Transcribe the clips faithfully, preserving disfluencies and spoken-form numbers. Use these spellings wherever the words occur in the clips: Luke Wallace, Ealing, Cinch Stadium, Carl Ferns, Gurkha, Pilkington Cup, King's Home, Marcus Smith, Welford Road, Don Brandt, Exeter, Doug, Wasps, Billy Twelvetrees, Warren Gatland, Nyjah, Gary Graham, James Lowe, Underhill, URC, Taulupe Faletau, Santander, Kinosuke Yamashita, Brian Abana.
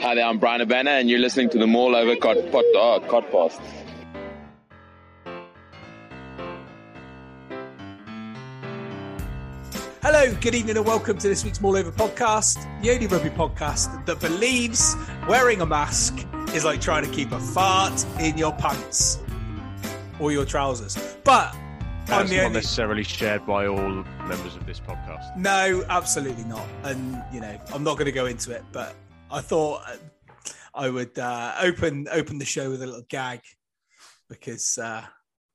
Hi there, I'm Brian Abana, and you're listening to the Mall Over Cod, pod, oh, Codcast. Hello, good evening, and welcome to this week's Mall Over podcast, the only rugby podcast that believes wearing a mask is like trying to keep a fart in your pants or your trousers. But that's not only... necessarily shared by all members of this podcast. No, absolutely not. And, you know, I'm not going to go into it, but I thought I would uh, open open the show with a little gag because, uh,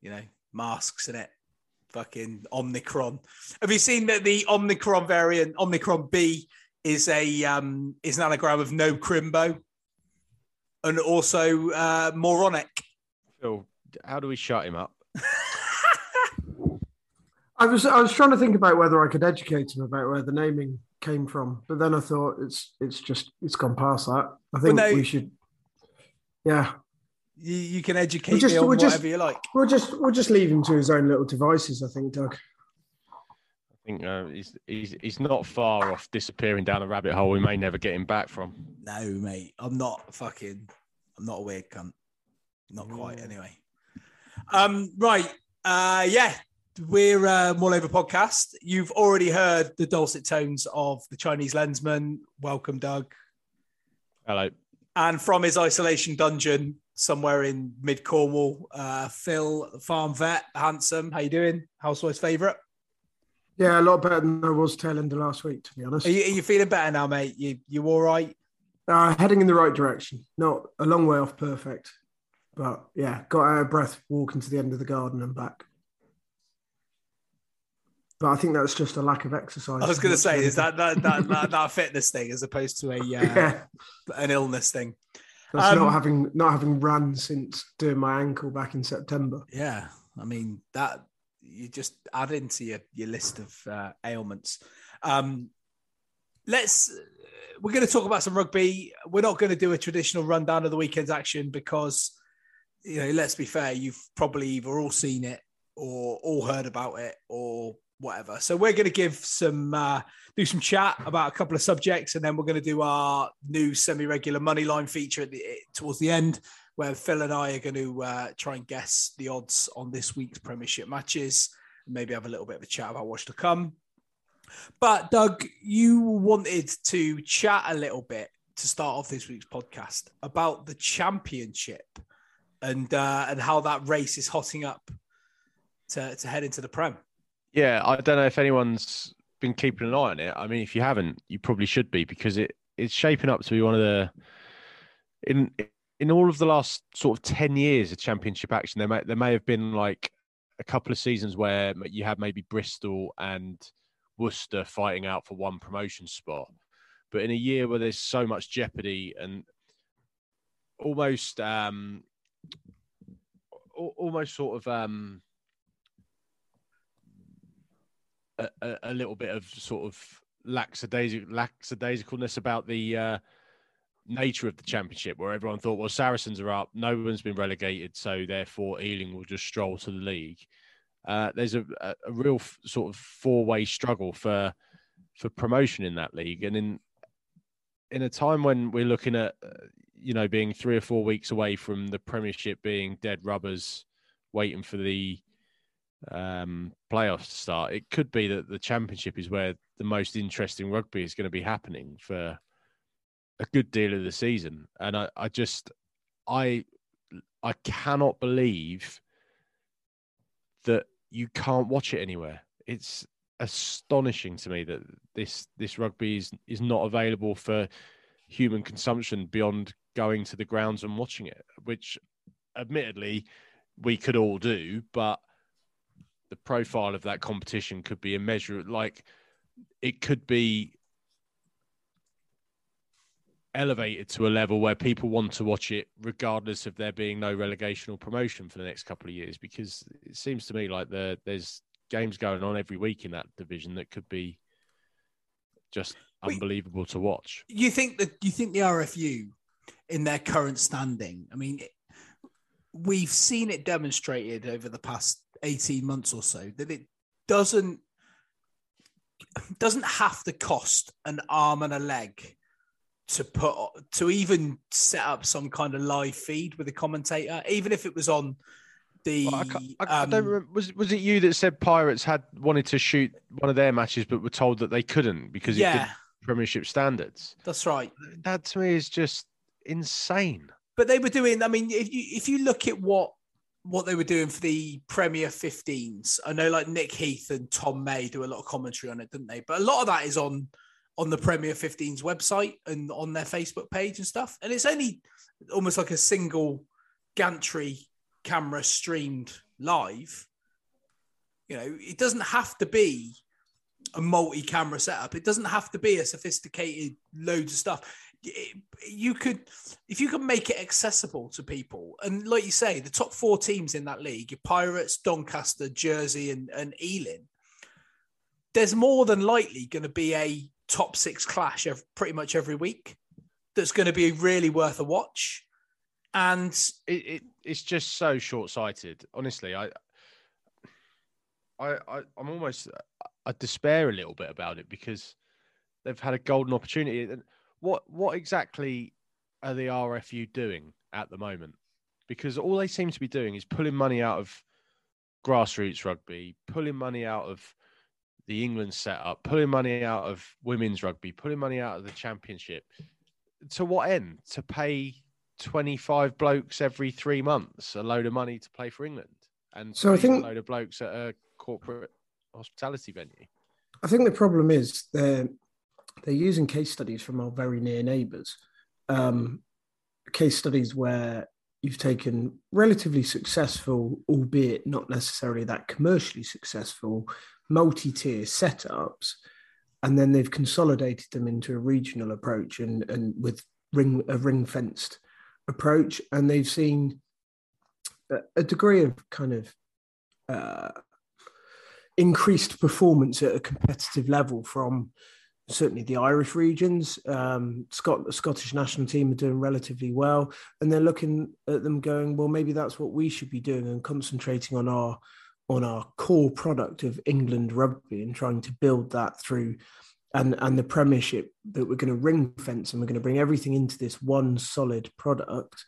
you know, masks in it, fucking Omicron. Have you seen that the Omicron variant, Omicron B, is a um, is an anagram of no crimbo and also uh, moronic? Phil, how do we shut him up? I was I was trying to think about whether I could educate him about where the naming came from, but then I thought it's it's just it's gone past that. I think well, no, we should, yeah. You, you can educate just, me on whatever just, you like. We'll just we'll just leave him to his own little devices. I think, Doug. I think uh, he's he's he's not far off disappearing down a rabbit hole we may never get him back from. No, mate, I'm not fucking. I'm not a weird cunt. Not quite, anyway. Um, right, uh, yeah. We're uh, Mall Over Podcast. You've already heard the dulcet tones of the Chinese Lensman. Welcome, Doug. Hello. And from his isolation dungeon somewhere in mid-Cornwall, uh, Phil, farm vet, handsome. How you doing? Housewife's favourite? Yeah, a lot better than I was tail end of last week, to be honest. Are you, are you feeling better now, mate? You you all right? Uh, heading in the right direction. Not a long way off perfect. But, yeah, got out of breath walking to the end of the garden and back. But I think that's just a lack of exercise. I was going to say, is that that that, that that fitness thing as opposed to a uh, yeah. an illness thing? That's um, not having not having run since doing my ankle back in September. Yeah, I mean that you just add into your your list of uh, ailments. Um, let's we're going to talk about some rugby. We're not going to do a traditional rundown of the weekend's action because, you know, let's be fair, you've probably either all seen it or all heard about it or whatever. So we're going to give some, uh, do some chat about a couple of subjects, and then we're going to do our new semi-regular moneyline feature at the, towards the end, where Phil and I are going to uh, try and guess the odds on this week's Premiership matches, and maybe have a little bit of a chat about what's to come. But Doug, you wanted to chat a little bit to start off this week's podcast about the Championship and uh, and how that race is hotting up to, to head into the Prem. Yeah, I don't know if anyone's been keeping an eye on it. I mean, if you haven't, you probably should be, because it, it's shaping up to be one of the... In in all of the last sort of ten years of Championship action, there may, there may have been like a couple of seasons where you had maybe Bristol and Worcester fighting out for one promotion spot. But in a year where there's so much jeopardy and almost... Um, almost sort of... Um, A, a little bit of sort of lackadaisic, lackadaisicalness about the uh, nature of the Championship, where everyone thought, well, Saracens are up, no one's been relegated, so therefore Ealing will just stroll to the league. Uh, there's a, a, a real f- sort of four-way struggle for for promotion in that league. And in in a time when we're looking at, uh, you know, being three or four weeks away from the Premiership being dead rubbers, waiting for the um playoffs to start, it could be that the Championship is where the most interesting rugby is going to be happening for a good deal of the season. And I, I just, I, I cannot believe that you can't watch it anywhere. It's astonishing to me that this, this rugby is, is not available for human consumption beyond going to the grounds and watching it, which admittedly we could all do, but the profile of that competition could be immeasurable. Like, it could be elevated to a level where people want to watch it regardless of there being no relegation or promotion for the next couple of years, because it seems to me like the, there's games going on every week in that division that could be just unbelievable Wait, to watch. You think that you think the R F U in their current standing, I mean, it, we've seen it demonstrated over the past eighteen months or so that it doesn't doesn't have to cost an arm and a leg to put to even set up some kind of live feed with a commentator, even if it was on the. Well, I, I, um, I don't remember. Was was it you that said Pirates had wanted to shoot one of their matches, but were told that they couldn't because yeah. it didn't Premiership standards? That's right. That to me is just insane. But they were doing. I mean, if you if you look at what. what they were doing for the Premier fifteens. I know like Nick Heath and Tom May do a lot of commentary on it, didn't they? But a lot of that is on, on the Premier fifteens website and on their Facebook page and stuff. And it's only almost like a single gantry camera streamed live. You know, it doesn't have to be a multi-camera setup. It doesn't have to be a sophisticated load of stuff. You could, if you could make it accessible to people, and like you say, the top four teams in that league, your Pirates, Doncaster, Jersey, and, and Ealing, there's more than likely going to be a top six clash every, pretty much every week that's going to be really worth a watch. And it, it it's just so short-sighted. Honestly, I, I, I I'm almost, I despair a little bit about it because they've had a golden opportunity. And What what exactly are the R F U doing at the moment? Because all they seem to be doing is pulling money out of grassroots rugby, pulling money out of the England setup, pulling money out of women's rugby, pulling money out of the championship. To what end? To pay twenty-five blokes every three months a load of money to play for England, and so I think a load of blokes at a corporate hospitality venue. I think the problem is they're They're using case studies from our very near neighbours, um, case studies where you've taken relatively successful, albeit not necessarily that commercially successful, multi-tier setups, and then they've consolidated them into a regional approach and, and with ring a ring-fenced approach, and they've seen a degree of kind of uh, increased performance at a competitive level from certainly the Irish regions. um, Scott, the Scottish national team are doing relatively well, and they're looking at them going, well, maybe that's what we should be doing and concentrating on our on our core product of England rugby and trying to build that through and, and the Premiership that we're going to ring fence and we're going to bring everything into this one solid product.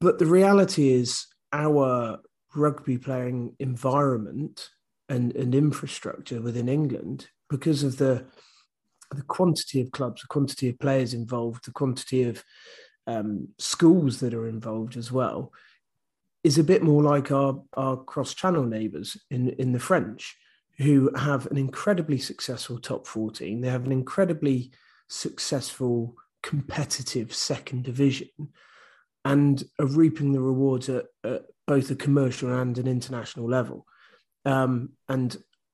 But the reality is our rugby playing environment and, and infrastructure within England, because of the the quantity of clubs, the quantity of players involved, the quantity of um, schools that are involved as well, is a bit more like our, our cross-channel neighbours in, in the French, who have an incredibly successful top fourteen. They have an incredibly successful competitive second division and are reaping the rewards at, at both a commercial and an international level. Um, and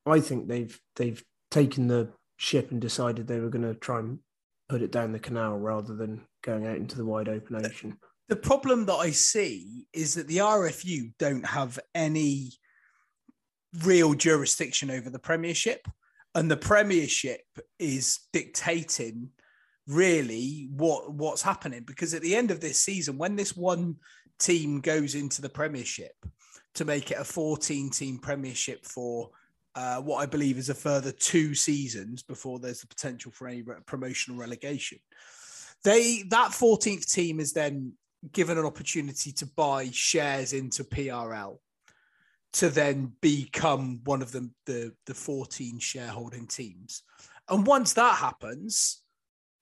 I think they've they've taken the ship and decided they were going to try and put it down the canal rather than going out into the wide open ocean. The problem that I see is that the R F U don't have any real jurisdiction over the Premiership, and the Premiership is dictating really what, what's happening, because at the end of this season, when this one team goes into the Premiership to make it a fourteen-team Premiership for Uh, what I believe is a further two seasons before there's the potential for any re- promotional relegation. They that fourteenth team is then given an opportunity to buy shares into P R L to then become one of the, the, the fourteen shareholding teams. And once that happens,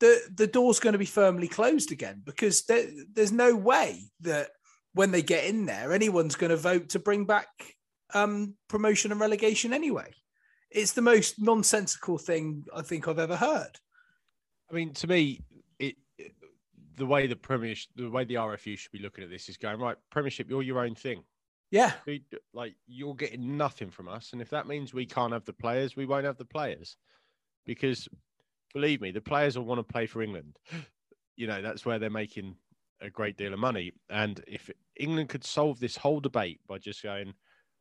the, the door's going to be firmly closed again, because there, there's no way that when they get in there, anyone's going to vote to bring back um, promotion and relegation anyway. It's the most nonsensical thing I think I've ever heard. I mean, to me, it, it, the way the Premier, the way the R F U should be looking at this is going, right, Premiership, you're your own thing. Yeah. Like, you're getting nothing from us. And if that means we can't have the players, we won't have the players. Because, believe me, the players will want to play for England. You know, that's where they're making a great deal of money. And if England could solve this whole debate by just going,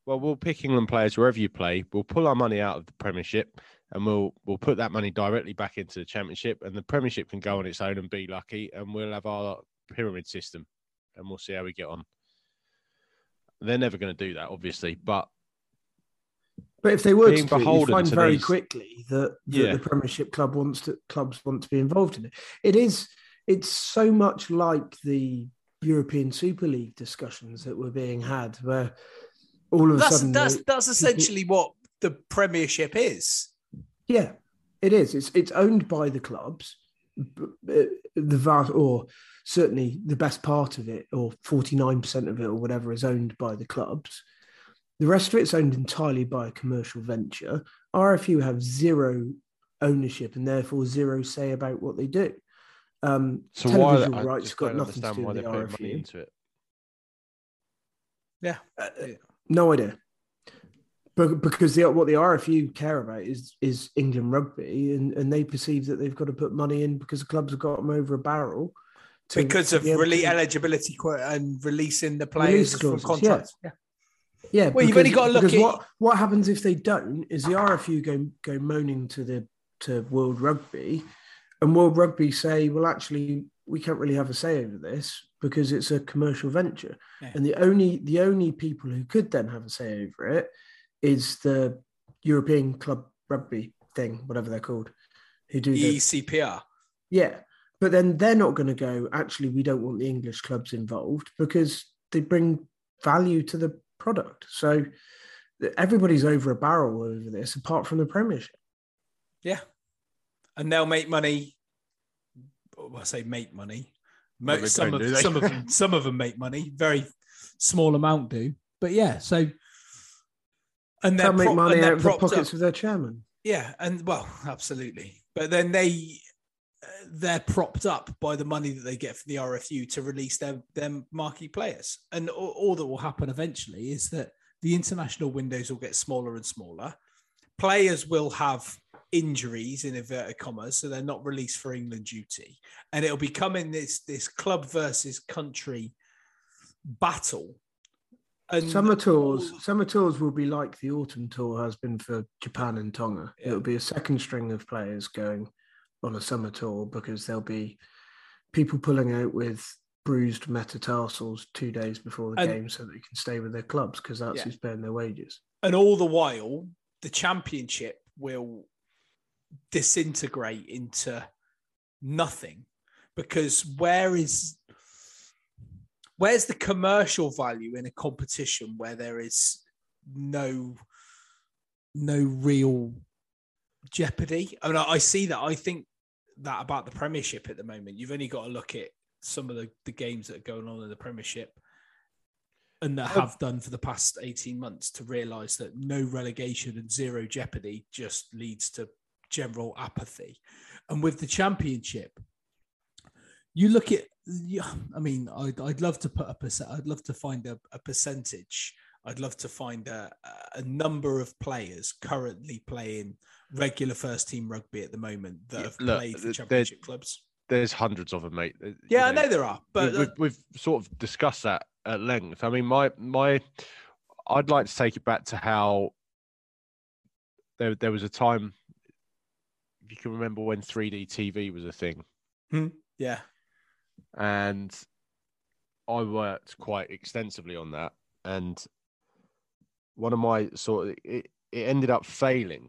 well, we'll pick England players wherever you play, we'll pull our money out of the Premiership, and we'll we'll put that money directly back into the Championship, and the Premiership can go on its own and be lucky, and we'll have our pyramid system, and we'll see how we get on. They're never going to do that, obviously, but but if they were to do it, you find very these... quickly that, that yeah. the Premiership club wants to clubs want to be involved in it. It is it's so much like the European Super League discussions that were being had, where all of a that's, sudden that's they, that's essentially what the Premiership is. Yeah, it is. It's it's owned by the clubs, the vast or. Certainly the best part of it, or forty-nine percent of it or whatever, is owned by the clubs. The rest of it's owned entirely by a commercial venture. R F U have zero ownership and therefore zero say about what they do. Um, so television why, rights got nothing to do with the R F U. Money into it. Yeah. Uh, no idea. But because the, what the R F U care about is is England rugby, and, and they perceive that they've got to put money in because the clubs have got them over a barrel. Because of rele- eligibility quota and releasing the players from contracts. Yeah. yeah. yeah well, because, you've only got to look at what, what happens if they don't is the R F U go go moaning to the to World Rugby, and World Rugby say, well, actually, we can't really have a say over this because it's a commercial venture. Yeah. And the only the only people who could then have a say over it is the European Club Rugby thing, whatever they're called, who do the E C P R. Yeah. But then they're not going to go, actually, we don't want the English clubs involved because they bring value to the product. So everybody's over a barrel over this, apart from the Premiership. Yeah. And they'll make money. Well, I say make money. Well, some, of, some, of them, some of them make money. Very small amount do. But yeah, so... And they'll make prop, money out of the pockets up. Of their chairman. Yeah, and well, absolutely. But then they... they're propped up by the money that they get from the R F U to release their, their marquee players. And all, all that will happen eventually is that the international windows will get smaller and smaller. Players will have injuries, in inverted commas, so they're not released for England duty. And it'll become in this, this club versus country battle. And summer tours, all... summer tours will be like the autumn tour has been for Japan and Tonga. Yeah. It'll be a second string of players going on a summer tour because there'll be people pulling out with bruised metatarsals two days before the and, game so that they can stay with their clubs because that's yeah. who's paying their wages. And all the while, the Championship will disintegrate into nothing because where is where's the commercial value in a competition where there is no no real jeopardy? I mean, I see that. I think that about the Premiership at the moment. You've only got to look at some of the, the games that are going on in the Premiership and that have done for the past eighteen months to realise that no relegation and zero jeopardy just leads to general apathy. And with the Championship, you look at, I mean, I'd, I'd love to put up a, I'd love to find a, a percentage. I'd love to find a, a number of players currently playing regular first team rugby at the moment that yeah, have look, played for Championship clubs. There's hundreds of them, mate. Yeah, you know, I know there are. But we've, we've, we've sort of discussed that at length. I mean, my my, I'd like to take it back to how there there was a time, if you can remember, when three D T V was a thing. Hmm. Yeah, and I worked quite extensively on that, and one of my sort of, it, it ended up failing.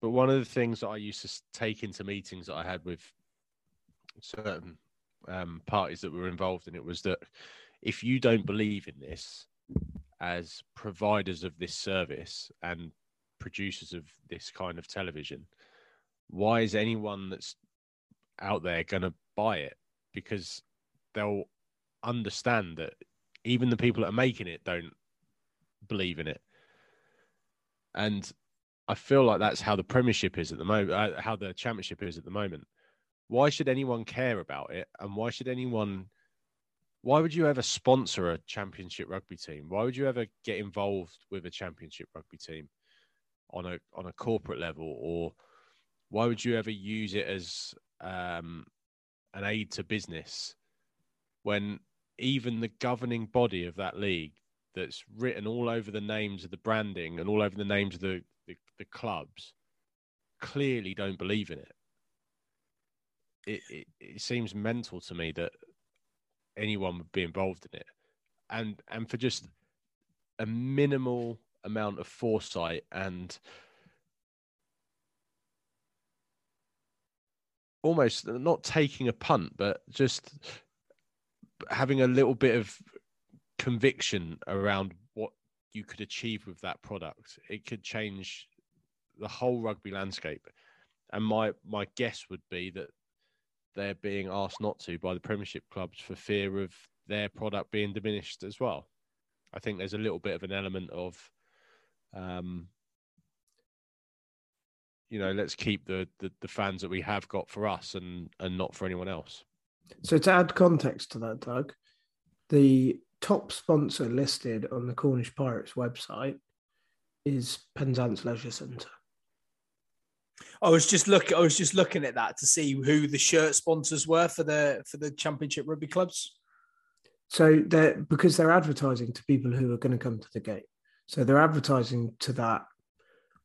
But one of the things that I used to take into meetings that I had with certain um, parties that were involved in it was that if you don't believe in this as providers of this service and producers of this kind of television, why is anyone that's out there going to buy it, because they'll understand that even the people that are making it don't believe in it. And I feel like that's how the Premiership is at the moment, uh, how the Championship is at the moment. Why should anyone care about it? And why should anyone, why would you ever sponsor a Championship rugby team? Why would you ever get involved with a Championship rugby team on a, on a corporate level? Or why would you ever use it as um, an aid to business, when even the governing body of that league, that's written all over the names of the branding and all over the names of the, the, the clubs, clearly don't believe in it. It, it. It seems mental to me that anyone would be involved in it. And and for just a minimal amount of foresight and almost not taking a punt, but just having a little bit of conviction around what you could achieve with that product, it could change the whole rugby landscape. And my my guess would be that they're being asked not to by the Premiership clubs for fear of their product being diminished as well. I think there's a little bit of an element of um you know, let's keep the the, the fans that we have got for us and and not for anyone else. So to add context to that, Doug, the top sponsor listed on the Cornish Pirates website is Penzance Leisure Centre. I was just look. I was just looking at that to see who the shirt sponsors were for the for the Championship rugby clubs. So they're, because they're advertising to people who are going to come to the gate. So they're advertising to that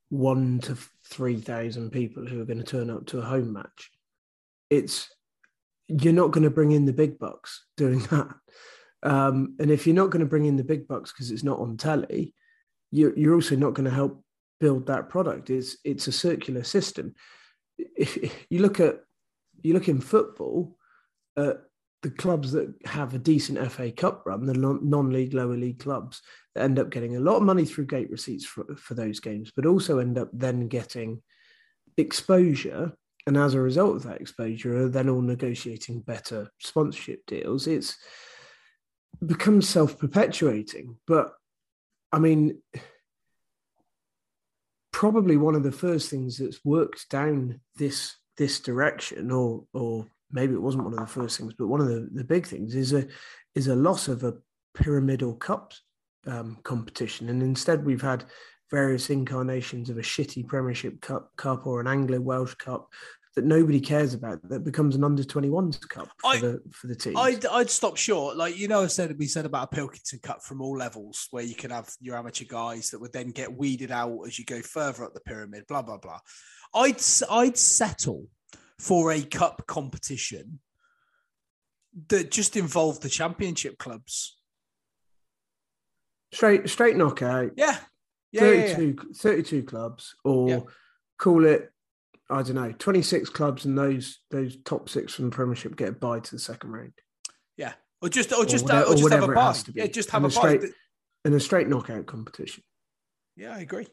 one to three thousand people who are going to turn up to a home match. It's you're not going to bring in the big bucks doing that. Um, and if you're not going to bring in the big bucks because it's not on telly, you're, you're also not going to help build that product. It's it's a circular system. If you look at you look in football, uh, the clubs that have a decent F A Cup run, the non-league, lower league clubs, that end up getting a lot of money through gate receipts for, for those games, but also end up then getting exposure. And as a result of that exposure, are then all negotiating better sponsorship deals. It's becomes self-perpetuating. But I mean, probably one of the first things that's worked down this this direction, or or maybe it wasn't one of the first things, but one of the, the big things is a is a loss of a pyramidal cup um, competition, and instead we've had various incarnations of a shitty Premiership Cup, cup or an Anglo-Welsh Cup that nobody cares about, that becomes an under twenty-ones cup for, I, the, for the team. I'd, I'd stop short. Like, you know, I said we said about a Pilkington Cup from all levels, where you can have your amateur guys that would then get weeded out as you go further up the pyramid, blah, blah, blah. I'd, I'd settle for a cup competition that just involved the Championship clubs. Straight straight knockout. Yeah. yeah, thirty-two, yeah, yeah. thirty-two clubs, or yeah. call it, I don't know, twenty-six clubs, and those those top six from the Premiership get a bye to the second round. Yeah, or just or just, or whatever, or just or have a bye. Yeah, just have and a, a straight, bye in a straight knockout competition. Yeah, I agree.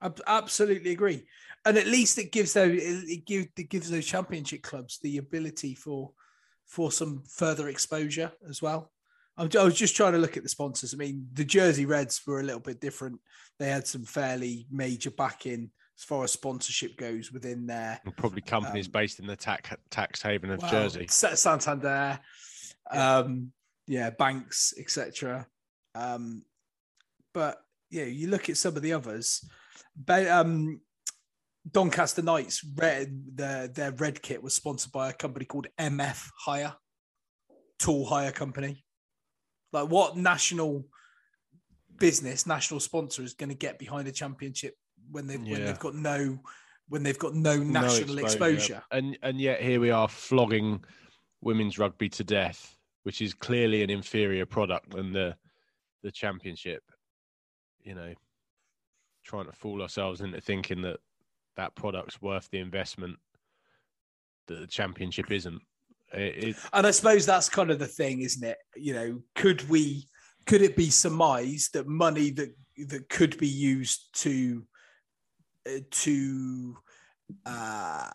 I absolutely agree. And at least it gives those it gives it gives those Championship clubs the ability for for some further exposure as well. I was just trying to look at the sponsors. I mean, the Jersey Reds were a little bit different. They had some fairly major backing as far as sponsorship goes within there. Probably companies um, based in the tax, tax haven of well, Jersey. Santander, yeah, um, yeah banks, et cetera. Um, but, yeah, you look at some of the others. But, um, Doncaster Knights, red, their, their red kit was sponsored by a company called M F Hire, tool hire company. Like, what national business, national sponsor is going to get behind a Championship when they've yeah. when they've got no when they've got no national no exposure, exposure. And and yet here we are flogging women's rugby to death, which is clearly an inferior product than the the Championship. You know, trying to fool ourselves into thinking that that product's worth the investment that the Championship isn't. It, it, and I suppose that's kind of the thing, isn't it? You know, could we could it be surmised that money that that could be used to to uh,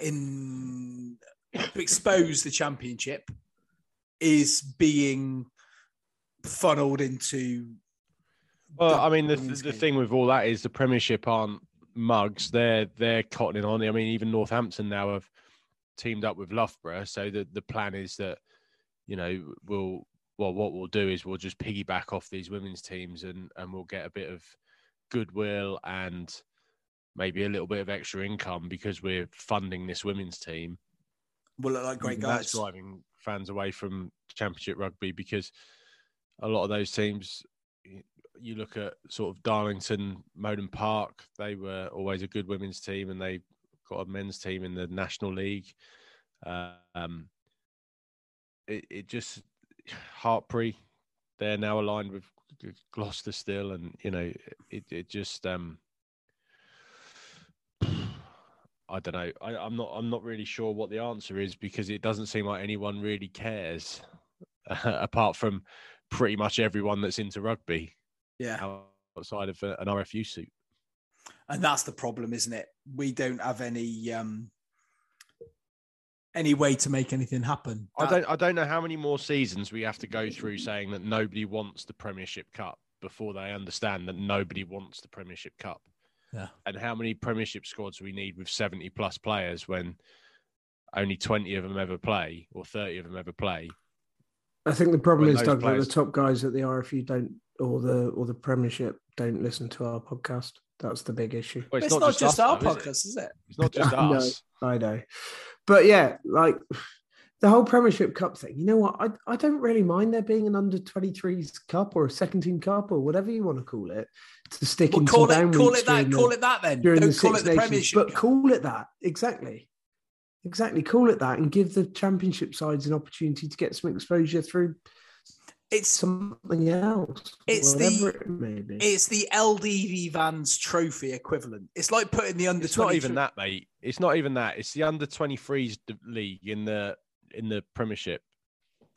in to expose the Championship is being funneled into. Well, I mean, the, the thing with all that is the Premiership aren't mugs. They're they're cottoning on. I mean, even Northampton now have teamed up with Loughborough. So the, the plan is that, you know, we'll well what we'll do is we'll just piggyback off these women's teams and, and we'll get a bit of goodwill and maybe a little bit of extra income because we're funding this women's team. We'll look like great guys. That's driving fans away from Championship rugby because a lot of those teams. You look at sort of Darlington, Moden Park, they were always a good women's team and they got a men's team in the National League. Um, it, it just, Hartbury, they're now aligned with Gloucester still. And, you know, it, it just, um, I don't know. I, I'm not, I'm not really sure what the answer is because it doesn't seem like anyone really cares apart from pretty much everyone that's into rugby. Yeah, outside of an R F U suit, and that's the problem, isn't it? We don't have any um, any way to make anything happen. That... I don't. I don't know how many more seasons we have to go through saying that nobody wants the Premiership Cup before they understand that nobody wants the Premiership Cup. Yeah, and how many Premiership squads we need with seventy plus players when only twenty of them ever play or thirty of them ever play. I think the problem is, Doug, players... that the top guys at the R F U don't. Or the or the Premiership don't listen to our podcast. That's the big issue. Well, it's, it's not, not just, just us, our though, podcast, is it? is it? It's not just I us. Know, I know. But yeah, like the whole Premiership Cup thing, you know what? I, I don't really mind there being an under twenty-threes cup or a second team cup or whatever you want to call it to stick well, into call down it, call it that, the, call it that then. Don't the call it the Nations, Premiership. But call it that. Exactly. Exactly. Call it that and give the Championship sides an opportunity to get some exposure through. It's something else. It's the it may be. It's the L D V Vans Trophy equivalent. It's like putting the under. It's not even that, mate. It's not even that. It's the under twenty-threes league in the in the Premiership.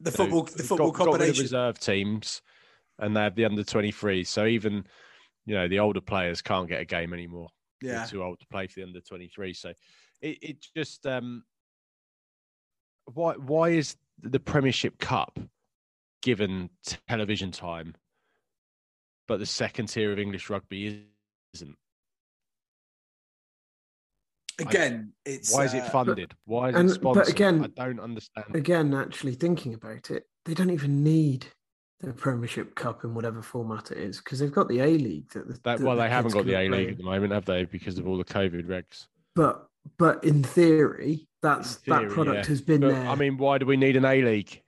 The so football, the football got, combination got rid of reserve teams, and they have the under twenty-threes. So even you know the older players can't get a game anymore. Yeah, they're too old to play for the under twenty-three. So it it just um. Why why is the Premiership Cup? Given television time, but the second tier of English rugby isn't. Again, I, it's why is it funded? Uh, but, why is and, it sponsored? But again, I don't understand. Again, actually thinking about it, they don't even need the Premiership Cup in whatever format it is because they've got the A League. That, the, that well, the they haven't got the A League at the moment, have they? Because of all the COVID regs. But but in theory, that's in theory, that product yeah. has been but, there. I mean, why do we need an A League?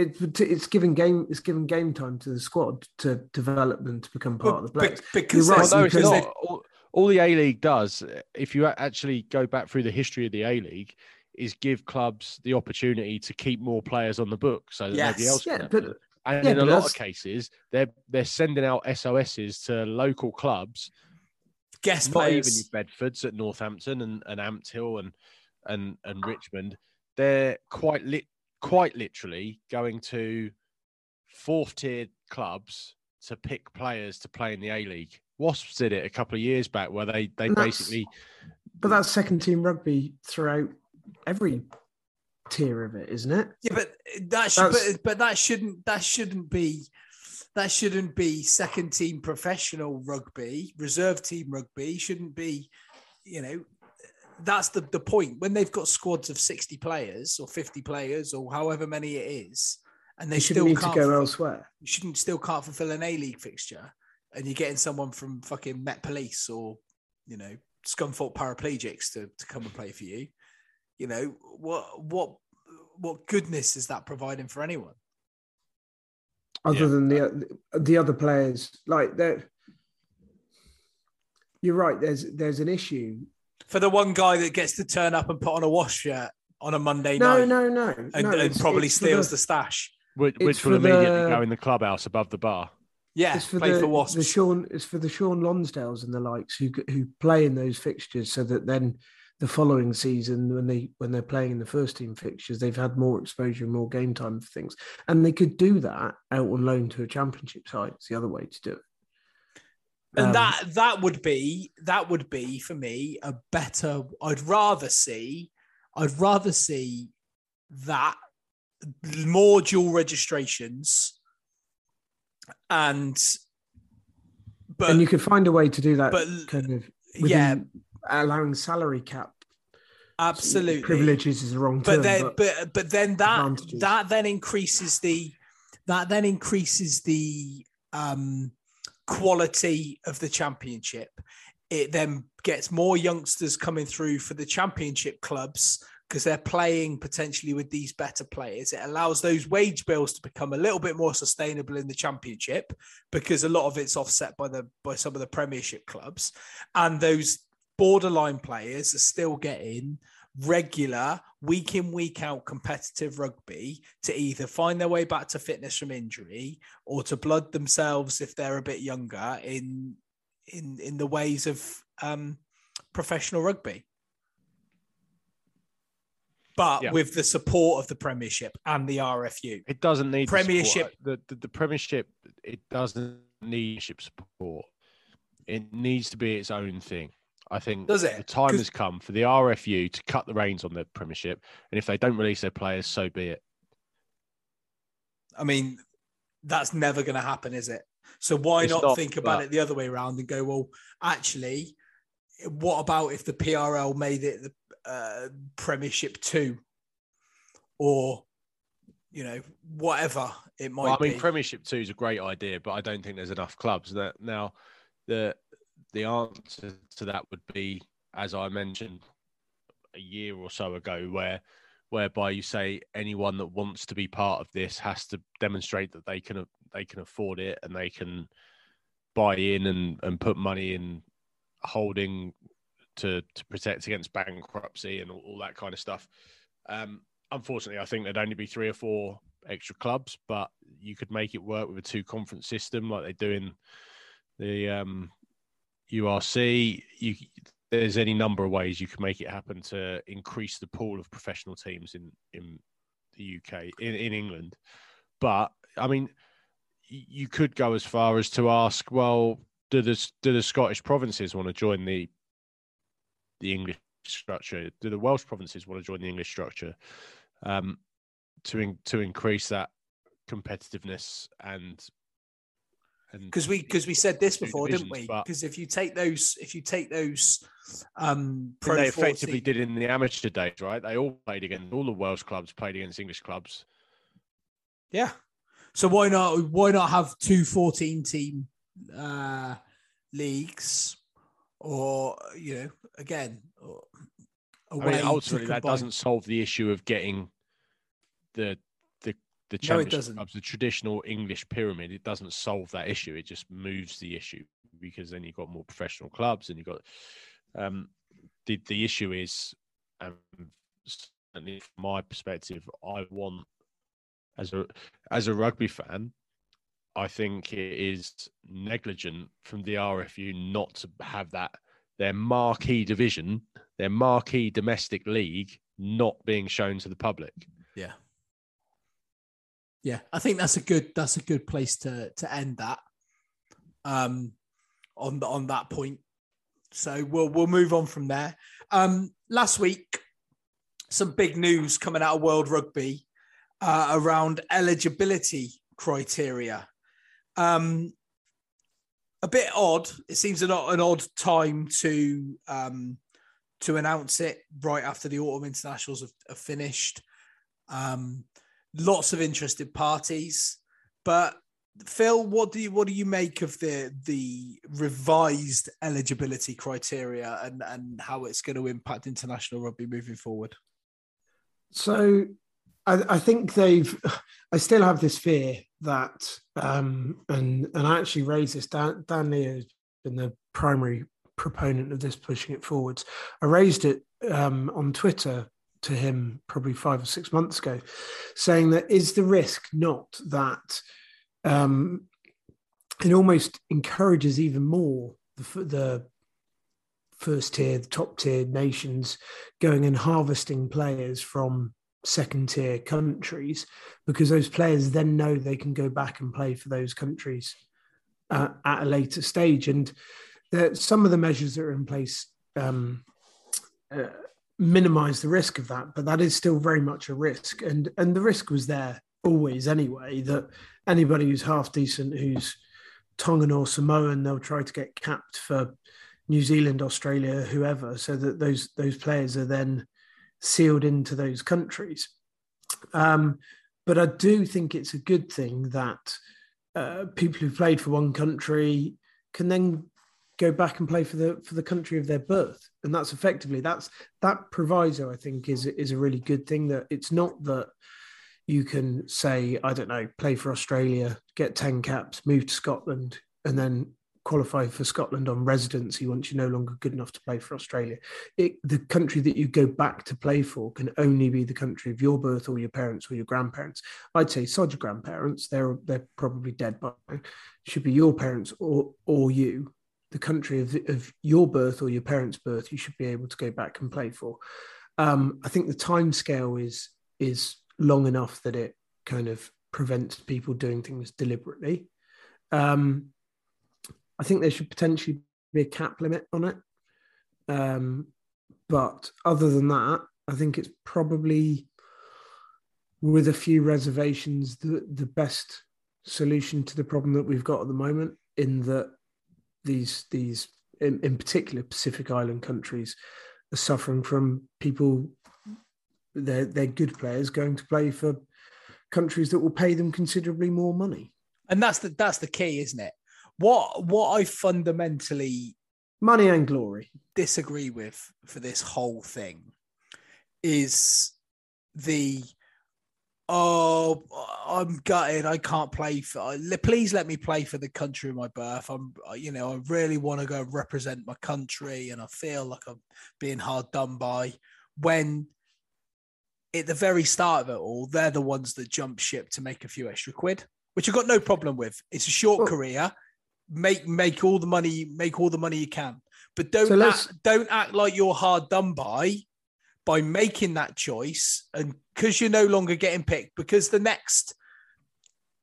It's it's giving game it's giving game time to the squad to develop and to become part well, of the play. Because right, no, because not, all, all the A League does, if you actually go back through the history of the A League, is give clubs the opportunity to keep more players on the book so that yes. nobody else. Yeah, can but, and yeah, in a lot of cases, they're they're sending out S O Ss to local clubs. Guest not players. Even your Bedfords at Northampton and and Amt Hill and and and Richmond. They're quite lit. Quite literally going to fourth tier clubs to pick players to play in the A-League. Wasps did it a couple of years back where they, they basically... But that's second team rugby throughout every tier of it, isn't it? Yeah, but that should, but, but that shouldn't that shouldn't be that shouldn't be second team professional rugby, reserve team rugby shouldn't be, you know... That's the, the point. When they've got squads of sixty players or fifty players or however many it is, and they you still need can't to go fulfill, elsewhere. You shouldn't still can't fulfill an A-League fixture, and you're getting someone from fucking Met Police or you know Scunthorpe Paraplegics to, to come and play for you. You know what what what goodness is that providing for anyone? Other yeah. than the the other players, like that. You're right. There's there's an issue. For the one guy that gets to turn up and put on a wash shirt on a Monday no, night. No, no, no. And, no, and probably steals the, the stash. Which, which will immediately the, go in the clubhouse above the bar. Yeah, it's for play the, for Wasps. The Sean, it's for the Sean Lonsdales and the likes who who play in those fixtures so that then the following season when, they, when they're playing in the first team fixtures, they've had more exposure and more game time for things. And they could do that out on loan to a championship side. It's the other way to do it. And um, that that would be that would be for me a better. I'd rather see I'd rather see that more dual registrations, and but and you could find a way to do that. But kind of yeah, allowing salary cap. Absolutely, privileges is the wrong term. But then, but, but, but then that that then increases the that then increases the um, quality of the championship. It then gets more youngsters coming through for the championship clubs because they're playing potentially with these better players. It allows those wage bills to become a little bit more sustainable in the championship because a lot of it's offset by the by some of the Premiership clubs, and those borderline players are still getting regular week in, week out competitive rugby to either find their way back to fitness from injury or to blood themselves if they're a bit younger in in in the ways of um, professional rugby. But yeah. with the support of the Premiership and the R F U. It doesn't need Premiership. The, the, the Premiership, it doesn't need support. It needs to be its own thing. I think Does it? the time has come for the R F U to cut the reins on the Premiership, and if they don't release their players, so be it. I mean, that's never going to happen, is it? So why it's not, not think about it the other way around and go, well, actually, what about if the P R L made it the uh, Premiership two, or you know, whatever it might well, I mean, be. Premiership two is a great idea, but I don't think there's enough clubs that now the. The answer to that would be, as I mentioned a year or so ago, where whereby you say anyone that wants to be part of this has to demonstrate that they can they can afford it and they can buy in and, and put money in holding to, to protect against bankruptcy and all, all that kind of stuff. Um, unfortunately, I think there'd only be three or four extra clubs, but you could make it work with a two-conference system like they do in the... Um, U R C, you, there's any number of ways you can make it happen to increase the pool of professional teams in, in the U K, in, in England. But, I mean, you could go as far as to ask, well, do the, do the Scottish provinces want to join the the English structure? Do the Welsh provinces want to join the English structure um, to in, to increase that competitiveness and Because we because we said this before, didn't we? Because if you take those, if you take those, um, pro they effectively did in the amateur days, right? They all played against all the Welsh clubs, played against English clubs. Yeah. So why not? Why not have two fourteen team uh, leagues, or you know, again, I mean, ultimately that doesn't solve the issue of getting the. The championship no, clubs, the traditional English pyramid, it doesn't solve that issue. It just moves the issue because then you've got more professional clubs and you've got um, the, the issue is, um, certainly from my perspective, I want, as a, as a rugby fan, I think it is negligent from the R F U not to have that, their marquee division, their marquee domestic league not being shown to the public. Yeah. Yeah, I think that's a good that's a good place to to end that. Um, on the, on that point, so we'll we'll move on from there. Um, last week, some big news coming out of World Rugby uh, around eligibility criteria. Um, a bit odd. It seems an an odd time to um, to announce it right after the autumn internationals have, have finished. Um, Lots of interested parties, but Phil, what do you what do you make of the the revised eligibility criteria and and how it's going to impact international rugby moving forward? So, I, I think they've. I still have this fear that, um, and and I actually raised this. Dan, Dan Leo has been the primary proponent of this, pushing it forwards. I raised it um, on Twitter to him probably five or six months ago, saying that is the risk not that um, it almost encourages even more the, the first tier, the top tier nations going and harvesting players from second tier countries, because those players then know they can go back and play for those countries uh, at a later stage. And the, some of the measures that are in place um, uh, minimise the risk of that, but that is still very much a risk. And and the risk was there always anyway, that anybody who's half decent, who's Tongan or Samoan, they'll try to get capped for New Zealand, Australia, whoever, so that those those players are then sealed into those countries. Um, but I do think it's a good thing that uh, people who played for one country can then go back and play for the for the country of their birth, and that's effectively that's that proviso. I think is is a really good thing, that it's not that you can say, I don't know, play for Australia, get ten caps, move to Scotland, and then qualify for Scotland on residency once you're no longer good enough to play for Australia. It, the country that you go back to play for can only be the country of your birth or your parents or your grandparents. I'd say sod your grandparents, they're they're probably dead by now. Should be your parents or or you. The country of, of your birth or your parents' birth, you should be able to go back and play for. Um, I think the time scale is is long enough that it kind of prevents people doing things deliberately. Um, I think there should potentially be a cap limit on it. Um, but other than that, I think it's probably, with a few reservations, the, the best solution to the problem that we've got at the moment, in that these, these in, in particular Pacific Island countries, are suffering from people, they're, they're good players going to play for countries that will pay them considerably more money. And that's the, that's the key, isn't it? What what I fundamentally money and glory disagree with for this whole thing is the, oh, I'm gutted, I can't play for, please let me play for the country of my birth. I'm, you know, I really want to go represent my country, and I feel like I'm being hard done by, when at the very start of it all, they're the ones that jump ship to make a few extra quid, which I've got no problem with. It's a short well, career. Make make all the money, make all the money you can, but don't so act, don't act like you're hard done by by making that choice, and because you're no longer getting picked because the next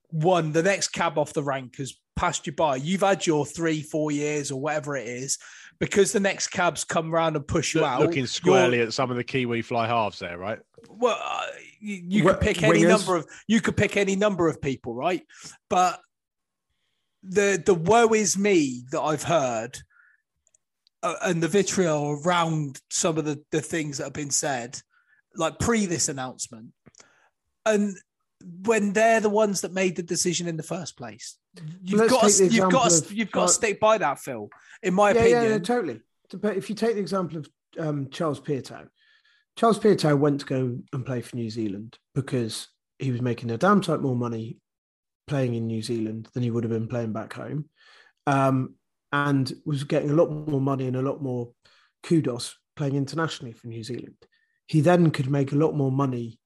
one, the next cab off the rank has passed you by. You've had your three, four years or whatever it is, because the next cabs come round and push you Look, out. Looking squarely at some of the Kiwi fly halves there, right? Well, uh, you, you w- could pick wingers. any number of you could pick any number of people, right? But The the woe is me that I've heard uh, and the vitriol around some of the, the things that have been said, like pre this announcement, and when they're the ones that made the decision in the first place, you've Let's got to, you've got to, you've got Charles, to stick by that, Phil. In my yeah, opinion, yeah, yeah, totally. But if you take the example of um, Charles Piertow, Charles Piertow went to go and play for New Zealand because he was making a damn sight more money playing in New Zealand than he would have been playing back home, um, and was getting a lot more money and a lot more kudos playing internationally for New Zealand. He then could make a lot more money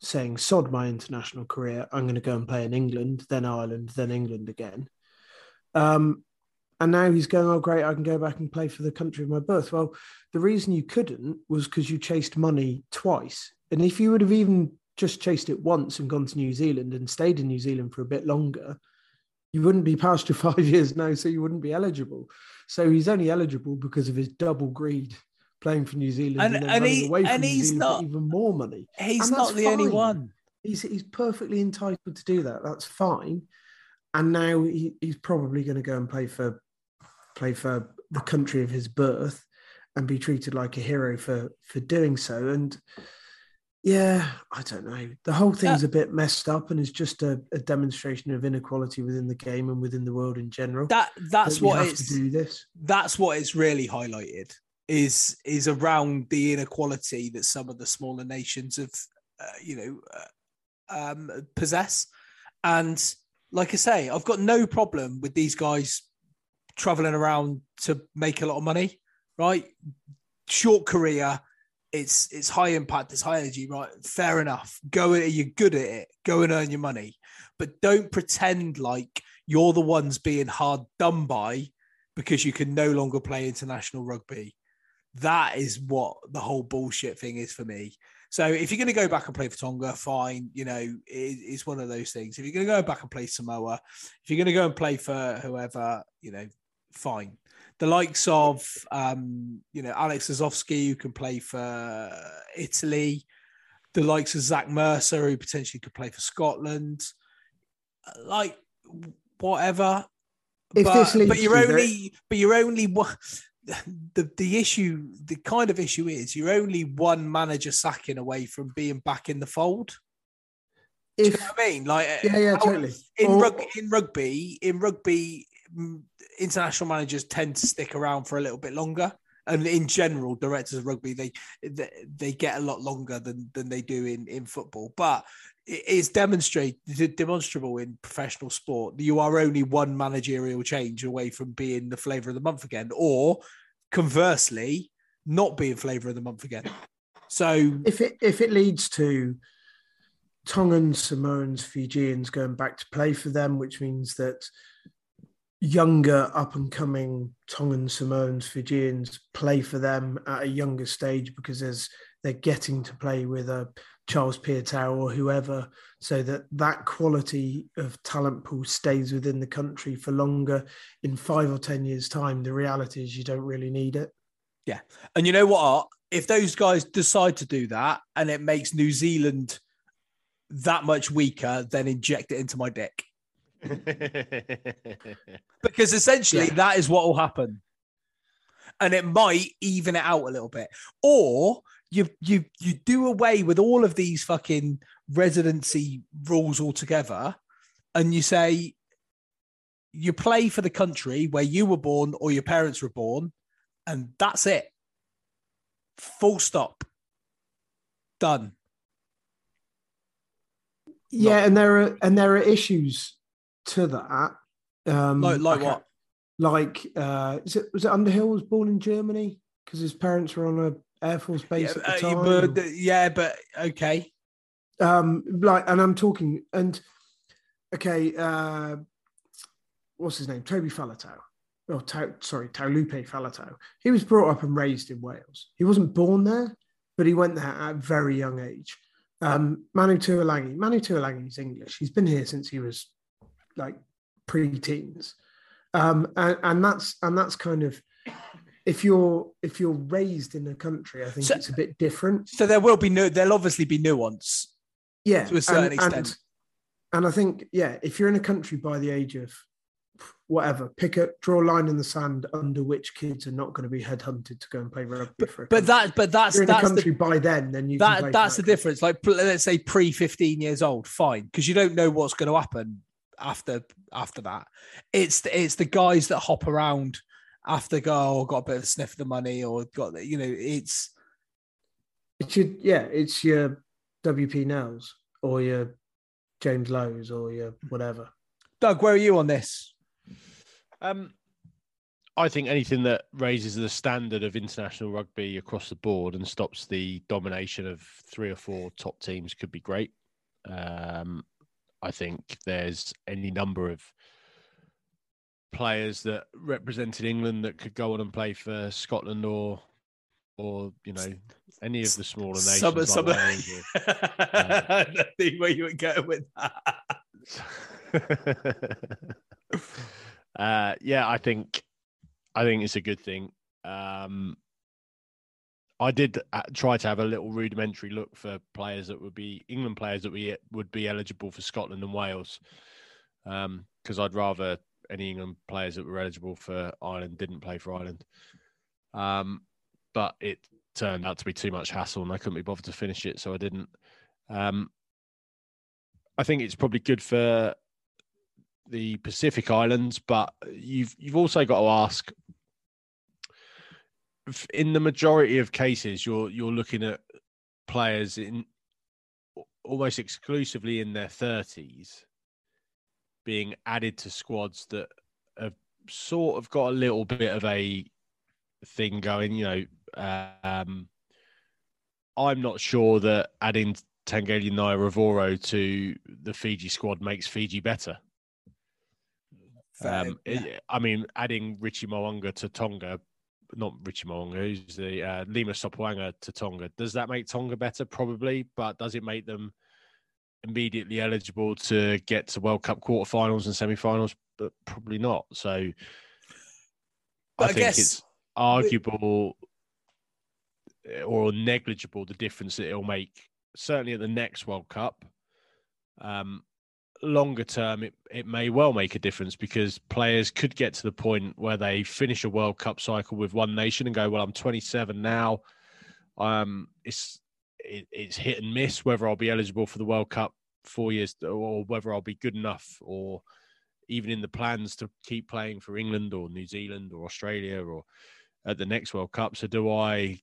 saying, sod my international career, I'm going to go and play in England, then Ireland, then England again. Um, and now he's going, oh, great, I can go back and play for the country of my birth. Well, the reason you couldn't was because you chased money twice. And if you would have even just chased it once and gone to New Zealand and stayed in New Zealand for a bit longer, you wouldn't be past your five years now, so you wouldn't be eligible. So he's only eligible because of his double greed, playing for New Zealand and, and then and running he, away from New Zealand not, for even more money. He's not the fine. only one. He's he's perfectly entitled to do that. That's fine. And now he, he's probably going to go and play for play for the country of his birth and be treated like a hero for for doing so. And yeah, I don't know. The whole thing's yeah. a bit messed up, and it's just a, a demonstration of inequality within the game and within the world in general. That that's that what it's. To do this. That's what it's really highlighted is is around the inequality that some of the smaller nations have, uh, you know, uh, um, possess. And like I say, I've got no problem with these guys traveling around to make a lot of money. Right, short career. It's it's high impact, it's high energy, right? Fair enough. Go at it, you're good at it. Go and earn your money. But don't pretend like you're the ones being hard done by because you can no longer play international rugby. That is what the whole bullshit thing is for me. So if you're going to go back and play for Tonga, fine. You know, it, it's one of those things. If you're going to go back and play Samoa, if you're going to go and play for whoever, you know, fine. The likes of, um, you know, Alex Sosowski, who can play for Italy, the likes of Zach Mercer, who potentially could play for Scotland, like whatever. If but, this but you're only, you know? but you're only one. The the issue, the kind of issue is you're only one manager sacking away from being back in the fold. If, Do you know what I mean? Like, yeah, yeah, totally. In, or, rug, in rugby, in rugby, international managers tend to stick around for a little bit longer. And in general, directors of rugby, they they, they get a lot longer than, than they do in, in football. But it is demonstrated, demonstrable in professional sport. You are only one managerial change away from being the flavour of the month again, or conversely, not being flavour of the month again. So if it if it leads to Tongans, Samoans, Fijians going back to play for them, which means that younger up-and-coming Tongan, Samoans, Fijians play for them at a younger stage because there's, they're getting to play with a Charles Piatow or whoever, so that that quality of talent pool stays within the country for longer. In five or ten years' time, the reality is you don't really need it. Yeah. And you know what? If those guys decide to do that and it makes New Zealand that much weaker, then inject it into my dick. Because essentially yeah. that is what will happen, and it might even it out a little bit. Or you you you do away with all of these fucking residency rules altogether, and you say you play for the country where you were born or your parents were born, and that's it. Full stop. Done. Yeah, Not- and there are and there are issues to that. Um, like, like what? Like, uh, is it, was it Underhill was born in Germany because his parents were on an Air Force base yeah, at the uh, time? But, yeah, but okay. Um, like, and I'm talking, and okay, uh, what's his name? Toby Faletau. Oh, Tau, sorry, Taulupe Faletau. He was brought up and raised in Wales. He wasn't born there, but he went there at a very young age. Um, Manu Tuilangi. Manu Tuilangi is English. He's been here since he was like pre-teens, um, and, and that's and that's kind of if you're if you're raised in the country, I think so, it's a bit different. So there will be no, there'll obviously be nuance, yeah, to a certain and, extent. And, and I think yeah, if you're in a country by the age of whatever, pick up, draw a line in the sand under which kids are not going to be headhunted to go and play rugby. But, for but that but that's if you're in that's a country the, by then. Then you that, can play that's the difference. Like let's say pre fifteen years old, fine, because you don't know what's going to happen after after that. It's the, it's the guys that hop around after go oh, got a bit of a sniff of the money or got you know it's it's your yeah it's your W P Nels or your James Lowe's or your whatever. Doug, where are you on this? Um, I think anything that raises the standard of international rugby across the board and stops the domination of three or four top teams could be great. Um, I think there's any number of players that represented England that could go on and play for Scotland or, or you know, any of the smaller nations. Summer, summer. I don't think where you would go with that. uh, yeah, I think I think it's a good thing. Um, I did try to have a little rudimentary look for players that would be England players that we would be eligible for Scotland and Wales, because um, I'd rather any England players that were eligible for Ireland didn't play for Ireland. Um, but it turned out to be too much hassle, and I couldn't be bothered to finish it, so I didn't. Um, I think it's probably good for the Pacific Islands, but you've you've also got to ask. In the majority of cases, you're you're looking at players in almost exclusively in their thirties being added to squads that have sort of got a little bit of a thing going. You know, um, I'm not sure that adding Tangeli Nairavoro to the Fiji squad makes Fiji better. Um, yeah. I mean, adding Richie Mo'unga to Tonga not Richie Moanga, who's the uh, Lima Sopwanga to Tonga. Does that make Tonga better? Probably, but does it make them immediately eligible to get to World Cup quarterfinals and semi-finals? But probably not. So but I, I think guess it's arguable we... or negligible the difference that it'll make, certainly at the next World Cup. Um, longer term, it, it may well make a difference because players could get to the point where they finish a World Cup cycle with one nation and go, well, I'm twenty-seven now. Um, it's it, it's hit and miss whether I'll be eligible for the World Cup four years or whether I'll be good enough or even in the plans to keep playing for England or New Zealand or Australia or at the next World Cup. So do I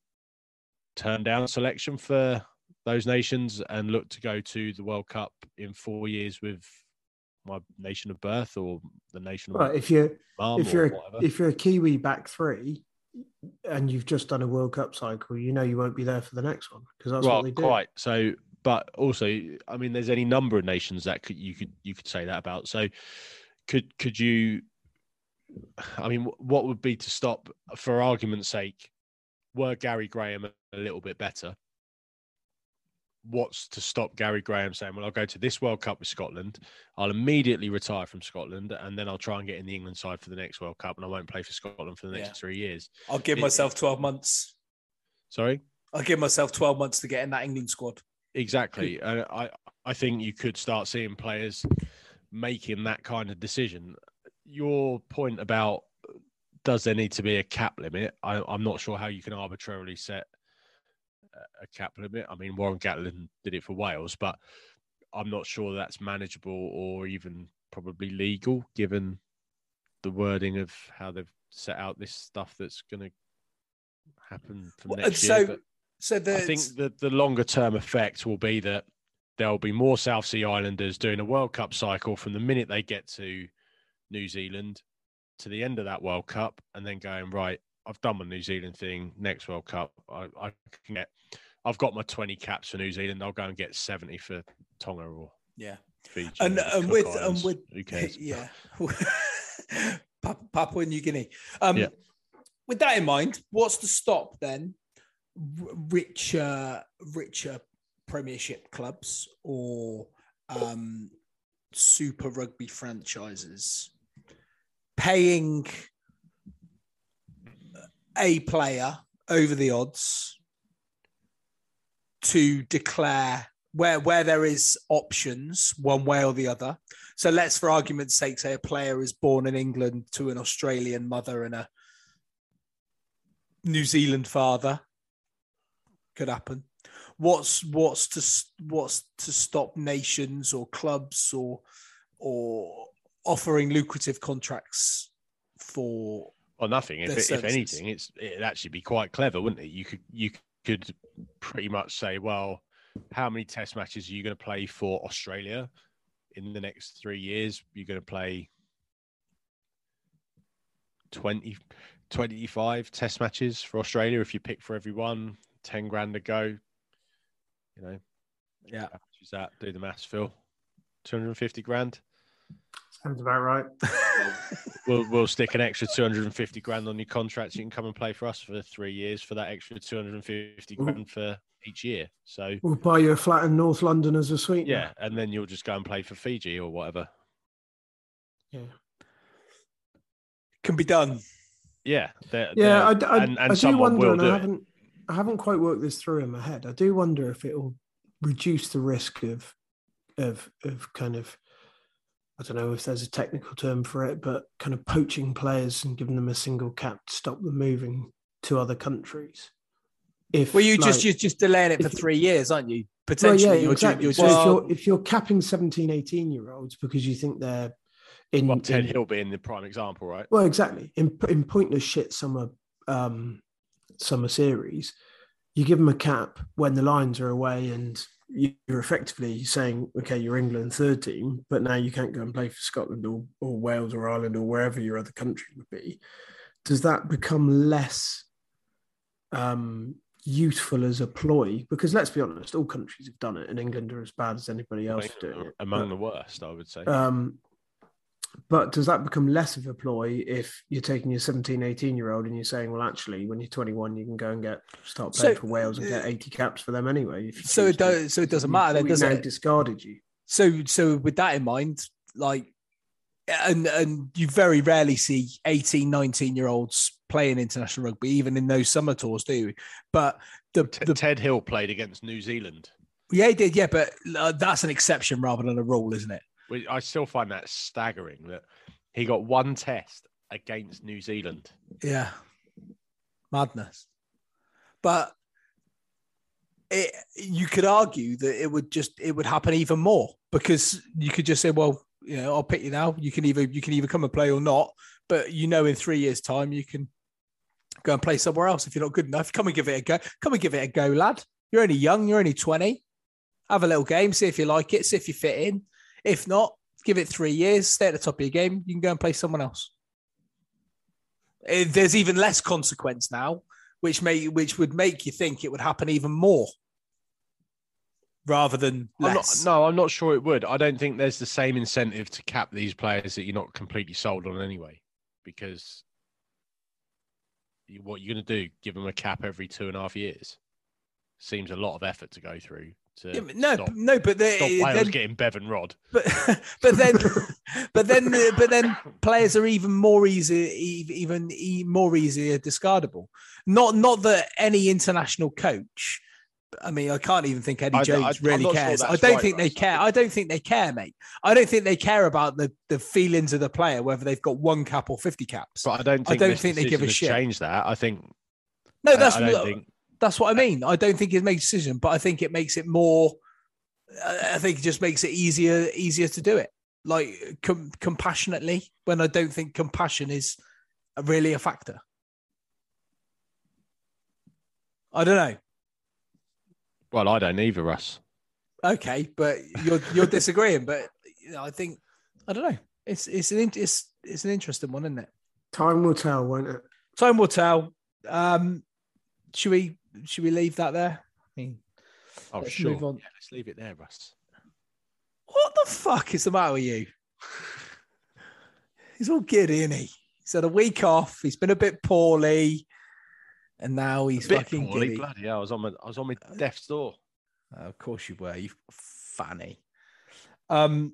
turn down selection for those nations and look to go to the World Cup in four years with my nation of birth or the nation of well, if you're if you're a, if you're a Kiwi back three and you've just done a World Cup cycle, you know you won't be there for the next one because that's well, what they do. Right. So, but also, I mean, there's any number of nations that could you could you could say that about. So, could could you? I mean, what would be to stop, for argument's sake, were Gary Graham a little bit better? What's to stop Gary Graham saying, well, I'll go to this World Cup with Scotland, I'll immediately retire from Scotland, and then I'll try and get in the England side for the next World Cup, and I won't play for Scotland for the next yeah. three years. I'll give it, myself twelve months. Sorry? I'll give myself twelve months to get in that England squad. Exactly. And I, I think you could start seeing players making that kind of decision. Your point about does there need to be a cap limit, I, I'm not sure how you can arbitrarily set a cap limit. I mean, Warren Gatland did it for Wales, but I'm not sure that's manageable or even probably legal, given the wording of how they've set out this stuff that's going to happen from well, next so, year. But so the, I think the, the longer-term effect will be that there'll be more South Sea Islanders doing a World Cup cycle from the minute they get to New Zealand to the end of that World Cup and then going, right, I've done my New Zealand thing. Next World Cup, I, I can get. I've got my twenty caps for New Zealand. I'll go and get seventy for Tonga or yeah, Fiji and, and with Islands. and with who cares? Yeah, Papua New Guinea. Um, yeah. With that in mind, what's the stop then? Richer, richer Premiership clubs or um, Super Rugby franchises paying a player over the odds to declare where where there is options one way or the other. So let's, for argument's sake, say a player is born in England to an Australian mother and a New Zealand father. Could happen. What's what's to what's to stop nations or clubs or or offering lucrative contracts for? Or nothing. If, if anything, it's it'd actually be quite clever, wouldn't it? You could you could pretty much say, well, how many Test matches are you going to play for Australia in the next three years? You're going to play twenty, twenty-five Test matches for Australia if you pick for everyone, ten grand to go. You know, yeah. How much is that? Do the maths, Phil. Two hundred and fifty grand. Sounds about right. we'll we'll stick an extra two hundred and fifty grand on your contract. You can come and play for us for three years for that extra two hundred and fifty grand for each year. So we'll buy you a flat in North London as a sweetener. Yeah, and then you'll just go and play for Fiji or whatever. Yeah, can be done. Yeah, they're, yeah. They're, I, I, and, and I do wonder, and I haven't, I haven't quite worked this through in my head. I do wonder if it will reduce the risk of, of, of kind of. I don't know if there's a technical term for it, but kind of poaching players and giving them a single cap to stop them moving to other countries. If well, you like, just you're just delaying it for if, three years, aren't you? Potentially, well, yeah, you're, exactly. you're, so well, if, you're, if you're capping seventeen, eighteen-year-olds because you think they're in, well, Ted Hill being the prime example, right? Well, exactly. In in pointless shit summer um, summer series, you give them a cap when the Lions are away and. You're effectively saying, okay, you're England third team, but now you can't go and play for Scotland or, or Wales or Ireland or wherever your other country would be. Does that become less um, useful as a ploy? Because let's be honest, all countries have done it, and England are as bad as anybody else doing it. Among but, the worst, I would say. Um, But does that become less of a ploy if you're taking your seventeen, eighteen-year-old and you're saying, well, actually, when you're twenty-one, you can go and get start playing so, for Wales and get eighty caps for them anyway. So it, do, so it doesn't matter. Then, does it? Discarded you. So, so with that in mind, like, and and you very rarely see eighteen, nineteen-year-olds playing international rugby, even in those summer tours, do you? But the, T- the Ted Hill played against New Zealand. Yeah, he did. Yeah, but uh, that's an exception rather than a rule, isn't it? I still find that staggering that he got one test against New Zealand. Yeah. Madness. But it, you could argue that it would just, it would happen even more because you could just say, well, you know, I'll pick you now. You can either, you can either come and play or not, but you know, in three years time, you can go and play somewhere else. If you're not good enough, come and give it a go. Come and give it a go, lad. You're only young. You're only twenty. Have a little game. See if you like it. See if you fit in. If not, give it three years, stay at the top of your game, you can go and play someone else. There's even less consequence now, which may which would make you think it would happen even more rather than less. I'm not, no, I'm not sure it would. I don't think there's the same incentive to cap these players that you're not completely sold on anyway, because what you're going to do, give them a cap every two and a half years. Seems a lot of effort to go through. Yeah, but no, stop, no, but they, stop then getting Bevan Rod. But but then, but then, but then, players are even more easy, even more easier discardable. Not not that any international coach. I mean, I can't even think Eddie Jones I, I, really cares. Sure I don't right, think right, they right. care. I don't think they care, mate. I don't think they care about the, the feelings of the player, whether they've got one cap or fifty caps. But I don't. Think I don't think they give a shit. Change that. I think. No, that's. I, I don't think- That's what I mean. I don't think it makes a decision, but I think it makes it more. I think it just makes it easier, easier to do it, like com- compassionately. When I don't think compassion is really a factor. I don't know. Well, I don't either, Russ. Okay, but you're you're disagreeing. But you know, I think I don't know. It's it's an it's it's an interesting one, isn't it? Time will tell, won't it? Time will tell. Um, should we? Should we leave that there? I mean, oh, let's sure. Move on. Yeah, let's leave it there, Russ. What the fuck is the matter with you? He's all giddy, isn't he? He's had a week off. He's been a bit poorly, and now he's a bit fucking poorly, giddy. Bloody hell! I was on my, I was on my death's door. Uh, of course you were. You fanny. Um,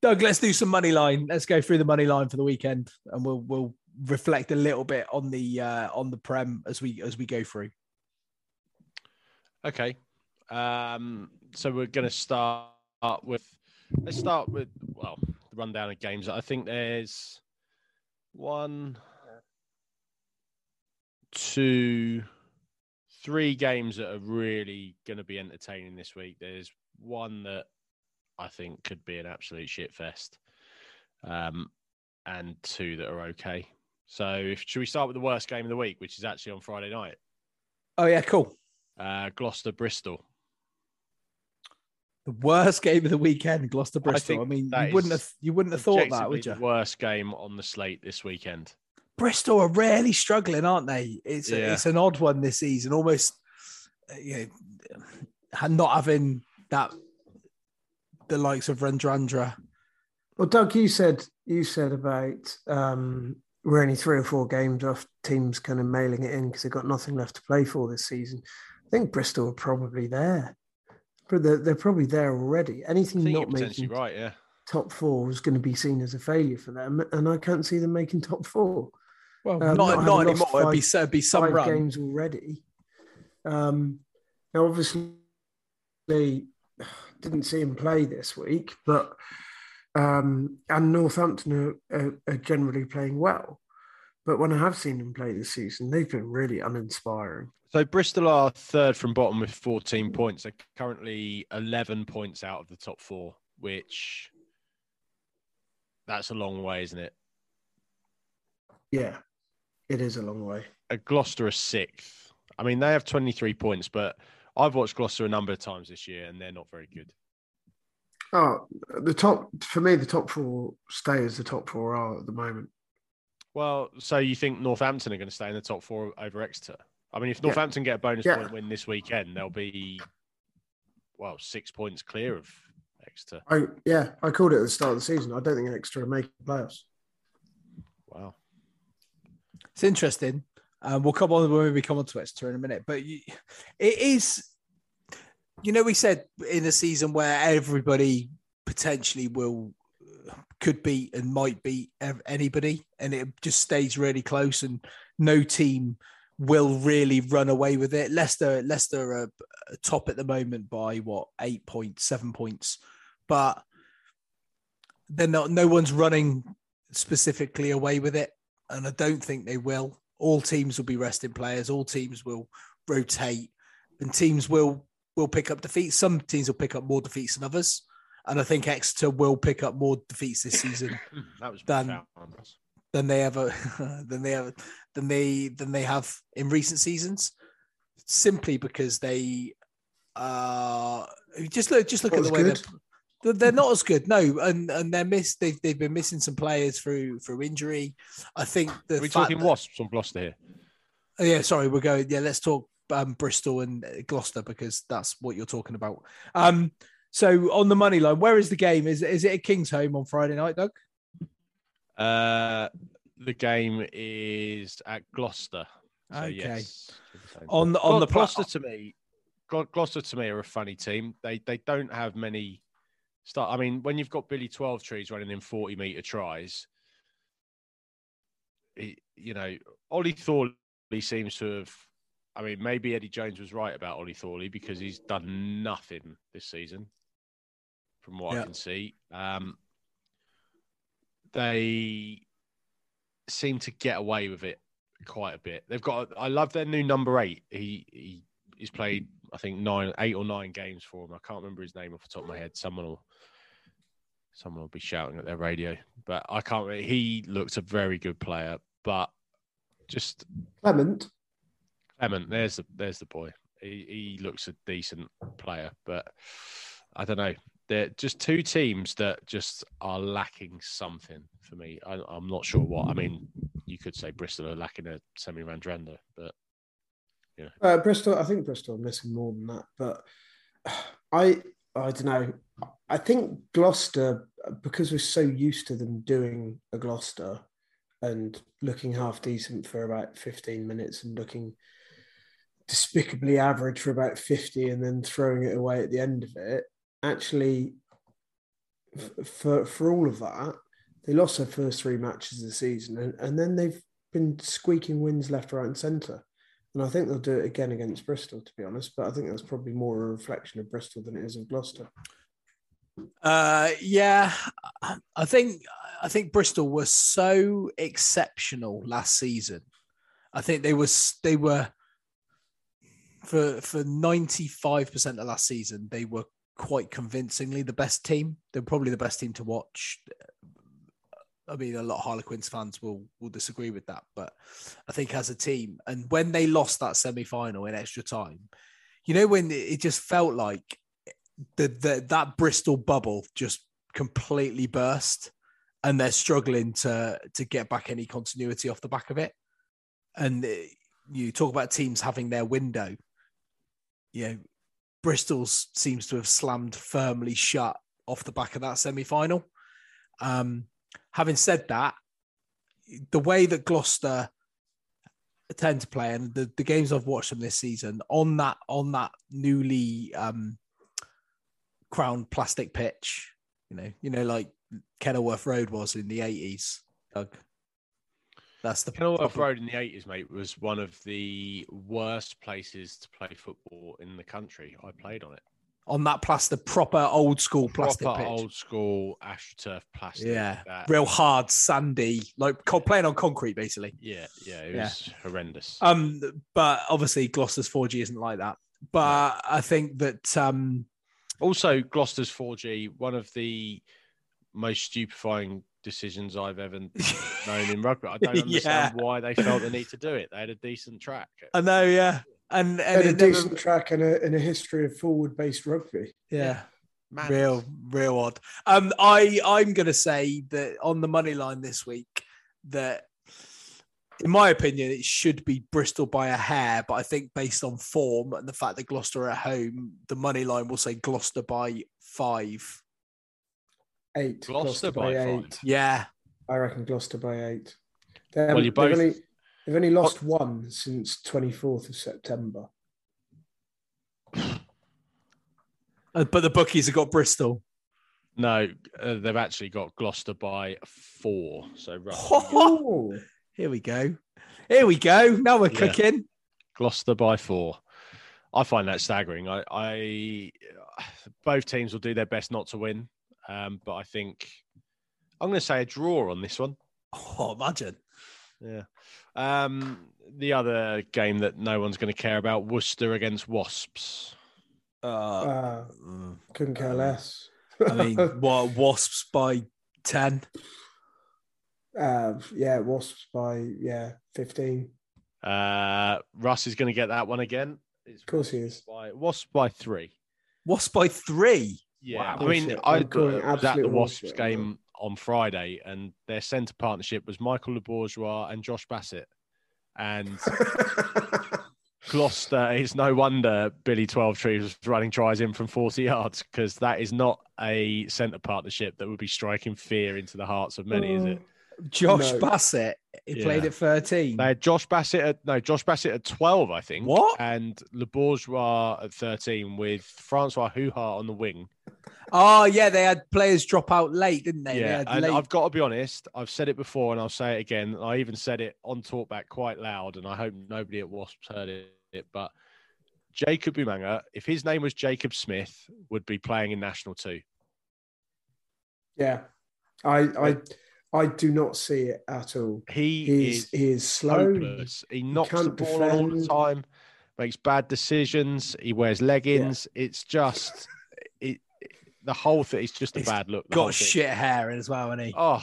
Doug, let's do some money line. Let's go through the money line for the weekend, and we'll we'll. reflect a little bit on the uh, on the prem as we as we go through. Okay, um, so we're going to start with let's start with well the rundown of games. I think there's one, two, three games that are really going to be entertaining this week. There's one that I think could be an absolute shit fest, um, and two that are okay. So if, should we start with the worst game of the week, which is actually on Friday night? Oh, yeah, cool. Uh, Gloucester, Bristol. The worst game of the weekend, Gloucester, Bristol. I, I mean, you wouldn't have you wouldn't have thought that, would you? The worst game on the slate this weekend. Bristol are really struggling, aren't they? It's a, yeah. It's an odd one this season, almost you know, not having that the likes of Rundrandra. Well, Doug, you said you said about. Um, We're only three or four games off teams kind of mailing it in because they've got nothing left to play for this season. I think Bristol are probably there. But they're, they're probably there already. Anything not making right, yeah. top four is going to be seen as a failure for them. And I can't see them making top four. Well, um, not, not, not anymore. Five, it'd, be, it'd be some five run. games already. Um, now, obviously, they didn't see him play this week, but... Um, and Northampton are, are, are generally playing well. But when I have seen them play this season, they've been really uninspiring. So Bristol are third from bottom with fourteen points. They're currently eleven points out of the top four, which that's a long way, isn't it? Yeah, it is a long way. Gloucester are sixth. I mean, they have twenty-three points, but I've watched Gloucester a number of times this year and they're not very good. Oh, the top for me, the top four stay as the top four are at the moment. Well, so you think Northampton are going to stay in the top four over Exeter? I mean, if Northampton yeah. get a bonus yeah. point win this weekend, they'll be well six points clear of Exeter. I, yeah, I called it at the start of the season. I don't think Exeter are making playoffs. Wow. It's interesting. Um, we'll come on when we come on to Exeter in a minute. But you, it is, you know, we said in a season where everybody potentially will, could beat and might beat anybody, and it just stays really close and no team will really run away with it. Leicester, Leicester are top at the moment by what, eight points, seven points, but they're not. No one's running specifically away with it, and I don't think they will. All teams will be resting players. All teams will rotate, and teams will will pick up defeats. Some teams will pick up more defeats than others, and I think Exeter will pick up more defeats this season that was than. Fabulous. Than they ever, than they ever, than they than they have in recent seasons, simply because they uh just look just look not at the way good. they're they're not as good. No, and and they're missed. They've they've been missing some players through through injury. I think the Are we talking that, Wasps on Gloucester here? Oh yeah, sorry, we're going. Yeah, let's talk um, Bristol and Gloucester because that's what you're talking about. Um, so on the money line, where is the game? Is is it at King's Home on Friday night, Doug? Uh, the game is at Gloucester. So okay. Yes. On the on Gloucester, the Gloucester to me, Gloucester to me are a funny team. They they don't have many. Start. I mean, when you've got Billy Twelvetrees running in forty meter tries, it, you know, Ollie Thorley seems to have. I mean, maybe Eddie Jones was right about Ollie Thorley because he's done nothing this season, from what yep. I can see. Um. They seem to get away with it quite a bit. They've got, I love their new number eight. He, he he's played, I think, nine, eight or nine games for them. I can't remember his name off the top of my head. Someone will, someone will be shouting at their radio, but I can't. He looks a very good player, but just Clement. Clement, there's the there's the boy. He, he looks a decent player, but I don't know. They're just two teams that just are lacking something for me. I, I'm not sure what. I mean, you could say Bristol are lacking a Semi-Randrando, but yeah. Uh, Bristol, I think Bristol are missing more than that. But I, I don't know. I think Gloucester, because we're so used to them doing a Gloucester and looking half decent for about fifteen minutes and looking despicably average for about fifty and then throwing it away at the end of it. Actually, for for all of that, they lost their first three matches of the season, and, and then they've been squeaking wins left, right, and centre. And I think they'll do it again against Bristol, to be honest. But I think that's probably more a reflection of Bristol than it is of Gloucester. Uh, yeah, I think I think Bristol were so exceptional last season. I think they were they were for for ninety-five percent of last season they were. Quite convincingly the best team. They're probably the best team to watch. I mean, a lot of Harlequins fans will will disagree with that, but I think as a team, and when they lost that semi-final in extra time, you know, when it just felt like the, the that Bristol bubble just completely burst and they're struggling to to get back any continuity off the back of it. And it, you talk about teams having their window, you know, Bristol seems to have slammed firmly shut off the back of that semi-final. Um, having said that, the way that Gloucester tend to play and the, the games I've watched them this season on that on that newly um, crowned plastic pitch, you know, you know, like Kenilworth Road was in the eighties, Doug. That's the Kenilworth Road in the eighties, mate, was one of the worst places to play football in the country. I played on it. On that plastic, proper old school plastic proper pitch. Old school AstroTurf plastic. Yeah, that. Real hard, sandy, like yeah. playing on concrete, basically. Yeah, yeah, it was yeah. horrendous. Um, But obviously Gloucester's four G isn't like that. But yeah. I think that... um, Also, Gloucester's four G, one of the most stupefying decisions I've ever known in rugby. I don't understand yeah. why they felt the need to do it. They had a decent track. I know, yeah. And, and, and a decent never... track and a, and a history of forward-based rugby. Yeah. yeah. Real, real odd. Um, I, I'm going to say that on the money line this week, that in my opinion, it should be Bristol by a hair, but I think based on form and the fact that Gloucester are at home, the money line will say Gloucester by five Eight. Gloucester, Gloucester by, by eight. Five. Yeah. I reckon Gloucester by eight. They're, well, you both... they've, only, they've only lost what? one since twenty-fourth of September. Uh, but the bookies have got Bristol. No, uh, they've actually got Gloucester by four. So oh, here we go. Here we go. Now we're yeah. cooking. Gloucester by four. I find that staggering. I, I both teams will do their best not to win, um, but I think I'm going to say a draw on this one. Oh, imagine. Yeah. Um, the other game that no one's going to care about: Worcester against Wasps. Uh, uh, couldn't care uh, less. I mean, what, Wasps by ten? Uh, yeah, Wasps by yeah fifteen. Uh, Russ is going to get that one again. It's of course he is. By, Wasps by three. Wasps by three? Yeah. Wow. I mean, I was at the Wasps game on Friday, and their centre partnership was Michael Le Bourgeois and Josh Bassett. And Gloucester, it's no wonder Billy Twelvetrees was running tries in from forty yards, because that is not a centre partnership that would be striking fear into the hearts of many, oh. is it? Josh no. Bassett, he yeah. played at thirteen. They had Josh Bassett at no, Josh Bassett at twelve, I think. What? And Le Bourgeois at thirteen with Francois Huhart on the wing. Oh yeah, they had players drop out late, didn't they? Yeah, they had and late... I've got to be honest. I've said it before, and I'll say it again. I even said it on Talkback quite loud, and I hope nobody at Wasps heard it. But Jacob Umanga, if his name was Jacob Smith, would be playing in National Two. Yeah, I. I... I do not see it at all. He, he is, is he is slow. Hopeless. He knocks he the ball defend. all the time, makes bad decisions. He wears leggings. Yeah. It's just it, it, the whole thing. It's just a He's bad look. Got shit hair as well, hasn't he? Oh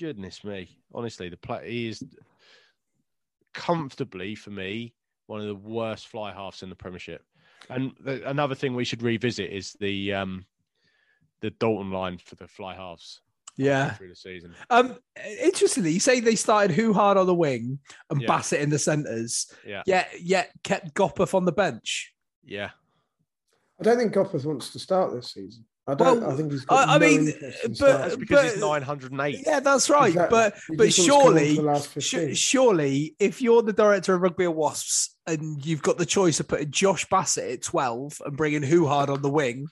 goodness me! Honestly, the play he is comfortably for me one of the worst fly halves in the Premiership. And the, another thing we should revisit is the um, the Dalton line for the fly halves. Yeah. Through the season. Um, interestingly, you say they started Huhard on the wing and yeah. Bassett in the centres. Yeah. Yet, yet kept Gopeth on the bench. Yeah. I don't think Gopeth wants to start this season. I don't. Well, I think he's got. I, I no mean, but that's because but, he's nine hundred and eight. Yeah, that's right. Exactly. But he but surely, sh- surely, if you're the director of Rugby at Wasps and you've got the choice of putting Josh Bassett at twelve and bringing Huhard on the wing,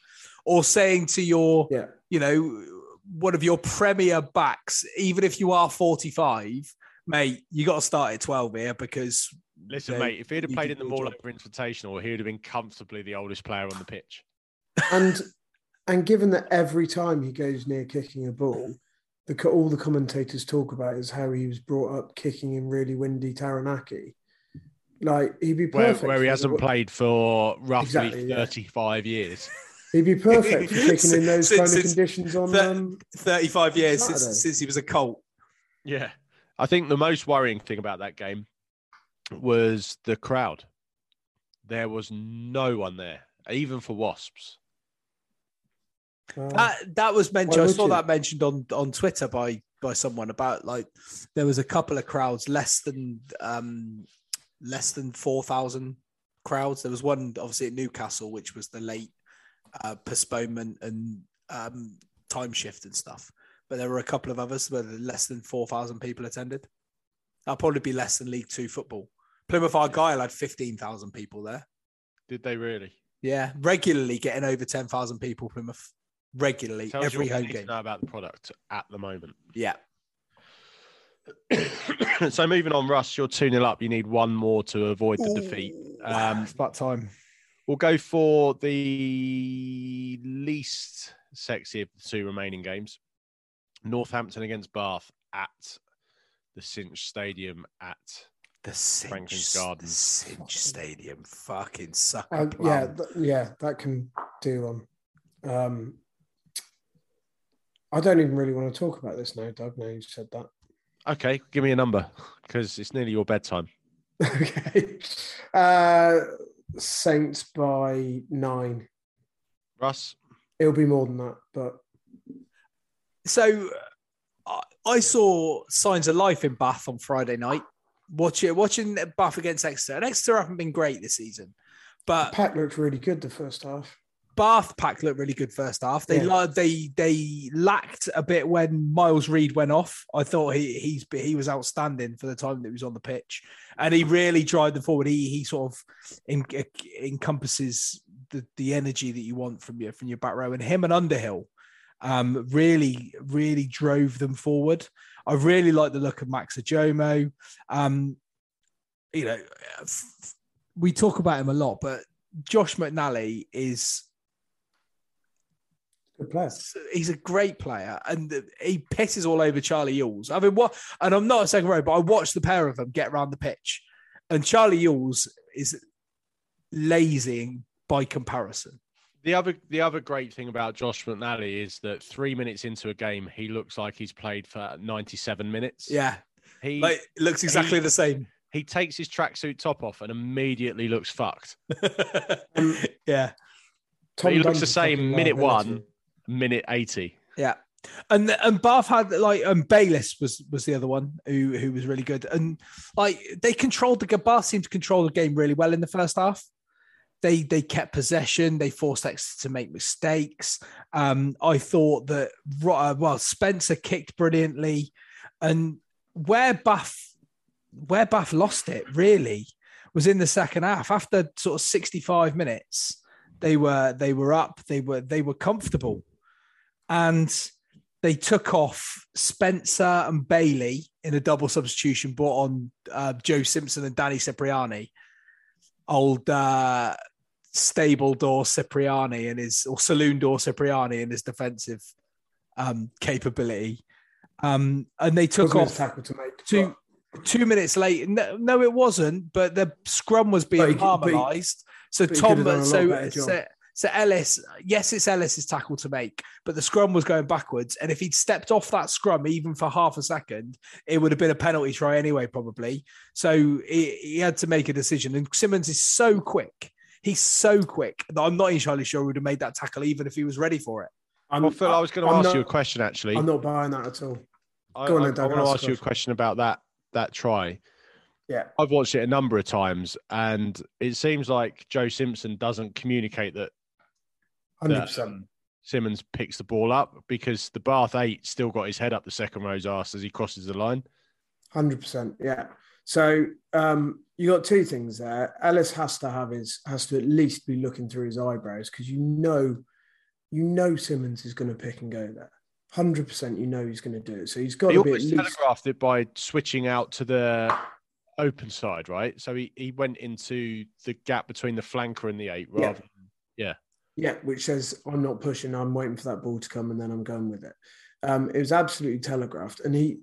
or saying to your, yeah. you know. one of your premier backs, even if you are forty-five, mate, you got to start at twelve here because... Listen, you know, mate, if he'd have played in the All-Over Invitational, he would have been comfortably the oldest player on the pitch. And and given that every time he goes near kicking a ball, the, all the commentators talk about is how he was brought up kicking in really windy Taranaki. Like, he'd be perfect. Where, where he hasn't played for roughly exactly, thirty-five yeah. years. He'd be perfect for kicking in those since, kind of conditions on um, thirty-five years since, since he was a Colt. Yeah. I think the most worrying thing about that game was the crowd. There was no one there, even for Wasps. Uh, that, that was mentioned. I saw you? that mentioned on, on Twitter by, by someone about like there was a couple of crowds, less than um, less than four thousand crowds. There was one obviously at Newcastle, which was the late Uh, postponement and um, time shift and stuff, but there were a couple of others where less than four thousand people attended. That'll probably be less than League Two football. Plymouth Argyle had fifteen thousand people there. Did they really? Yeah, regularly getting over ten thousand people. Plymouth regularly Tells every you home game. To know about the product at the moment. Yeah. So moving on, Russ, you're two nil up. You need one more to avoid the Ooh, defeat. Um, it's about time. We'll go for the least sexy of the two remaining games. Northampton against Bath at the Cinch Stadium at the Franklin's Gardens. The Cinch Stadium, fucking sucker. Uh, yeah, th- yeah, that can do on. Um, I don't even really want to talk about this now, Doug. Now you said that. Okay, give me a number because it's nearly your bedtime. Okay. Uh... Saints by nine. Russ? It'll be more than that, but... So, uh, I saw signs of life in Bath on Friday night. Watching, watching Bath against Exeter. And Exeter haven't been great this season, but... The pack looked really good the first half. Bath pack looked really good first half. They yeah. they they lacked a bit when Miles Reid went off. I thought he he's he was outstanding for the time that he was on the pitch, and he really tried them forward. He he sort of en- encompasses the, the energy that you want from your from your back row, and him and Underhill um, really really drove them forward. I really like the look of Max Ajomo. Um, you know, we talk about him a lot, but Josh McNally is good player. He's a great player, and he pisses all over Charlie Yules. I mean, what? And I'm not a second row, but I watched the pair of them get around the pitch, and Charlie Yules is lazy by comparison. The other, the other great thing about Josh McNally is that three minutes into a game, he looks like he's played for ninety-seven minutes. Yeah, he like, looks exactly he, the same. He takes his tracksuit top off and immediately looks fucked. um, yeah, Tom he looks the same minute one, minute eighty. Yeah, and and Bath had like and Bayliss was was the other one who who was really good, and like they controlled the Bath seemed to control the game really well in the first half. They they kept possession. They forced Exeter to make mistakes. Um, I thought that uh, well Spencer kicked brilliantly, and where Bath where Bath lost it really was in the second half. After sort of sixty-five minutes, they were they were up. They were they were comfortable, and they took off Spencer and Bailey in a double substitution. Brought on uh, Joe Simpson and Danny Cipriani. Old uh, stable door Cipriani and his, or saloon door Cipriani and his defensive um, capability, um, and they took off tackle to make, two but... two minutes late. No, no, it wasn't. But the scrum was being harmonised. So Tom, so, so so Ellis, yes, it's Ellis's tackle to make, but the scrum was going backwards, and if he'd stepped off that scrum even for half a second, it would have been a penalty try anyway, probably. So he, he had to make a decision, and Simmons is so quick. He's so quick that I'm not entirely sure he would have made that tackle even if he was ready for it. I'm, well, Phil, I, I was going to I'm ask not, you a question, actually. I'm not buying that at all. I, Go I, on, I, Doug, I want to ask you a question about that that try. Yeah, I've watched it a number of times, and it seems like Joe Simpson doesn't communicate that one hundred percent Simmons picks the ball up, because the Bath eight still got his head up the second row's arse as he crosses the line. one hundred percent yeah. So um, you got two things there. Ellis has to have his has to at least be looking through his eyebrows, because you know, you know Simmons is going to pick and go there. one hundred percent you know he's going to do it. So he's got he to be at least telegraphed it by switching out to the open side, right? So he, he went into the gap between the flanker and the eight, rather yeah. than yeah. Yeah, which says, I'm not pushing, I'm waiting for that ball to come, and then I'm going with it. Um, it was absolutely telegraphed. And he,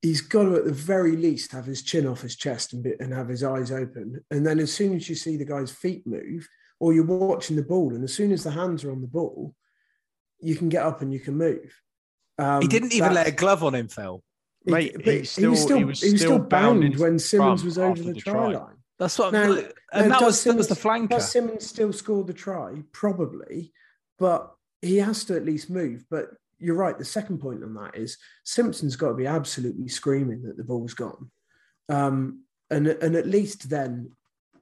he's got to, at the very least, have his chin off his chest and, be, and have his eyes open. And then as soon as you see the guy's feet move, or you're watching the ball, and as soon as the hands are on the ball, you can get up and you can move. Um, he didn't even let a glove on him, Phil. Mate, he, he, still, he was still, he was he was still bound when Simmons was over the, the try line. That's what I'm now, and now that was Simmons, that was the flanker. Does Simmons still score the try? Probably, but he has to at least move. But you're right. The second point on that is Simpson's got to be absolutely screaming that the ball's gone, um, and and at least then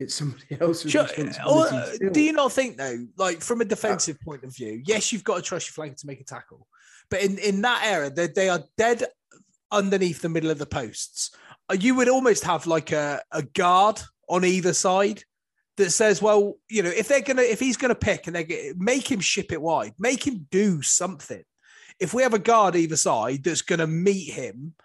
it's somebody else's sure. responsibility. Or, do you not think though, like from a defensive uh, point of view, yes, you've got to trust your flanker to make a tackle, but in in that era, they, they are dead underneath the middle of the posts. You would almost have like a, a guard on either side that says, well, you know, if they're going to, if he's going to pick and they get, make him ship it wide, make him do something. If we have a guard either side that's going to meet him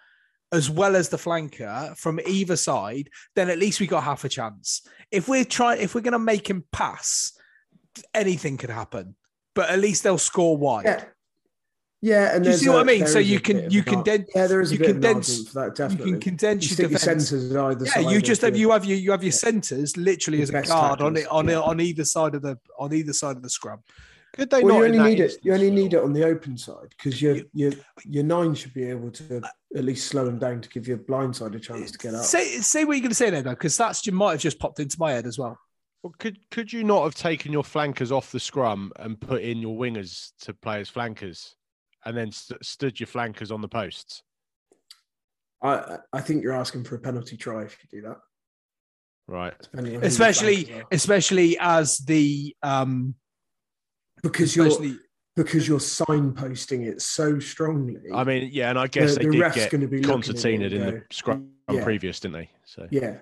as well as the flanker from either side, then at least we got half a chance. If we're trying, if we're going to make him pass, anything could happen, but at least they'll score wide. Yeah. Yeah, and you see what a, I mean. So you can you condense. Yeah, there is a you bit condense, for that. Definitely, you can condense you your centres either yeah, side. Yeah, you just have you have your you have your yeah. centres literally as a guard on it on yeah. on either side of the on either side of the scrum. Could they well, not? You only need instance, it. You only need it on the open side, because your your your nine should be able to at least slow them down to give your blind side a chance to get up. Say say what you're going to say there, though, because that's you might have just popped into my head as well. Well, could could you not have taken your flankers off the scrum and put in your wingers to play as flankers? And then st- stood your flankers on the posts. I I think you're asking for a penalty try if you do that, right? Especially especially as the um because Especially, you're because you're signposting it so strongly. I mean, yeah, and I guess the, they the did ref's get going to be concertina in the scrum yeah. previous, didn't they? So yeah.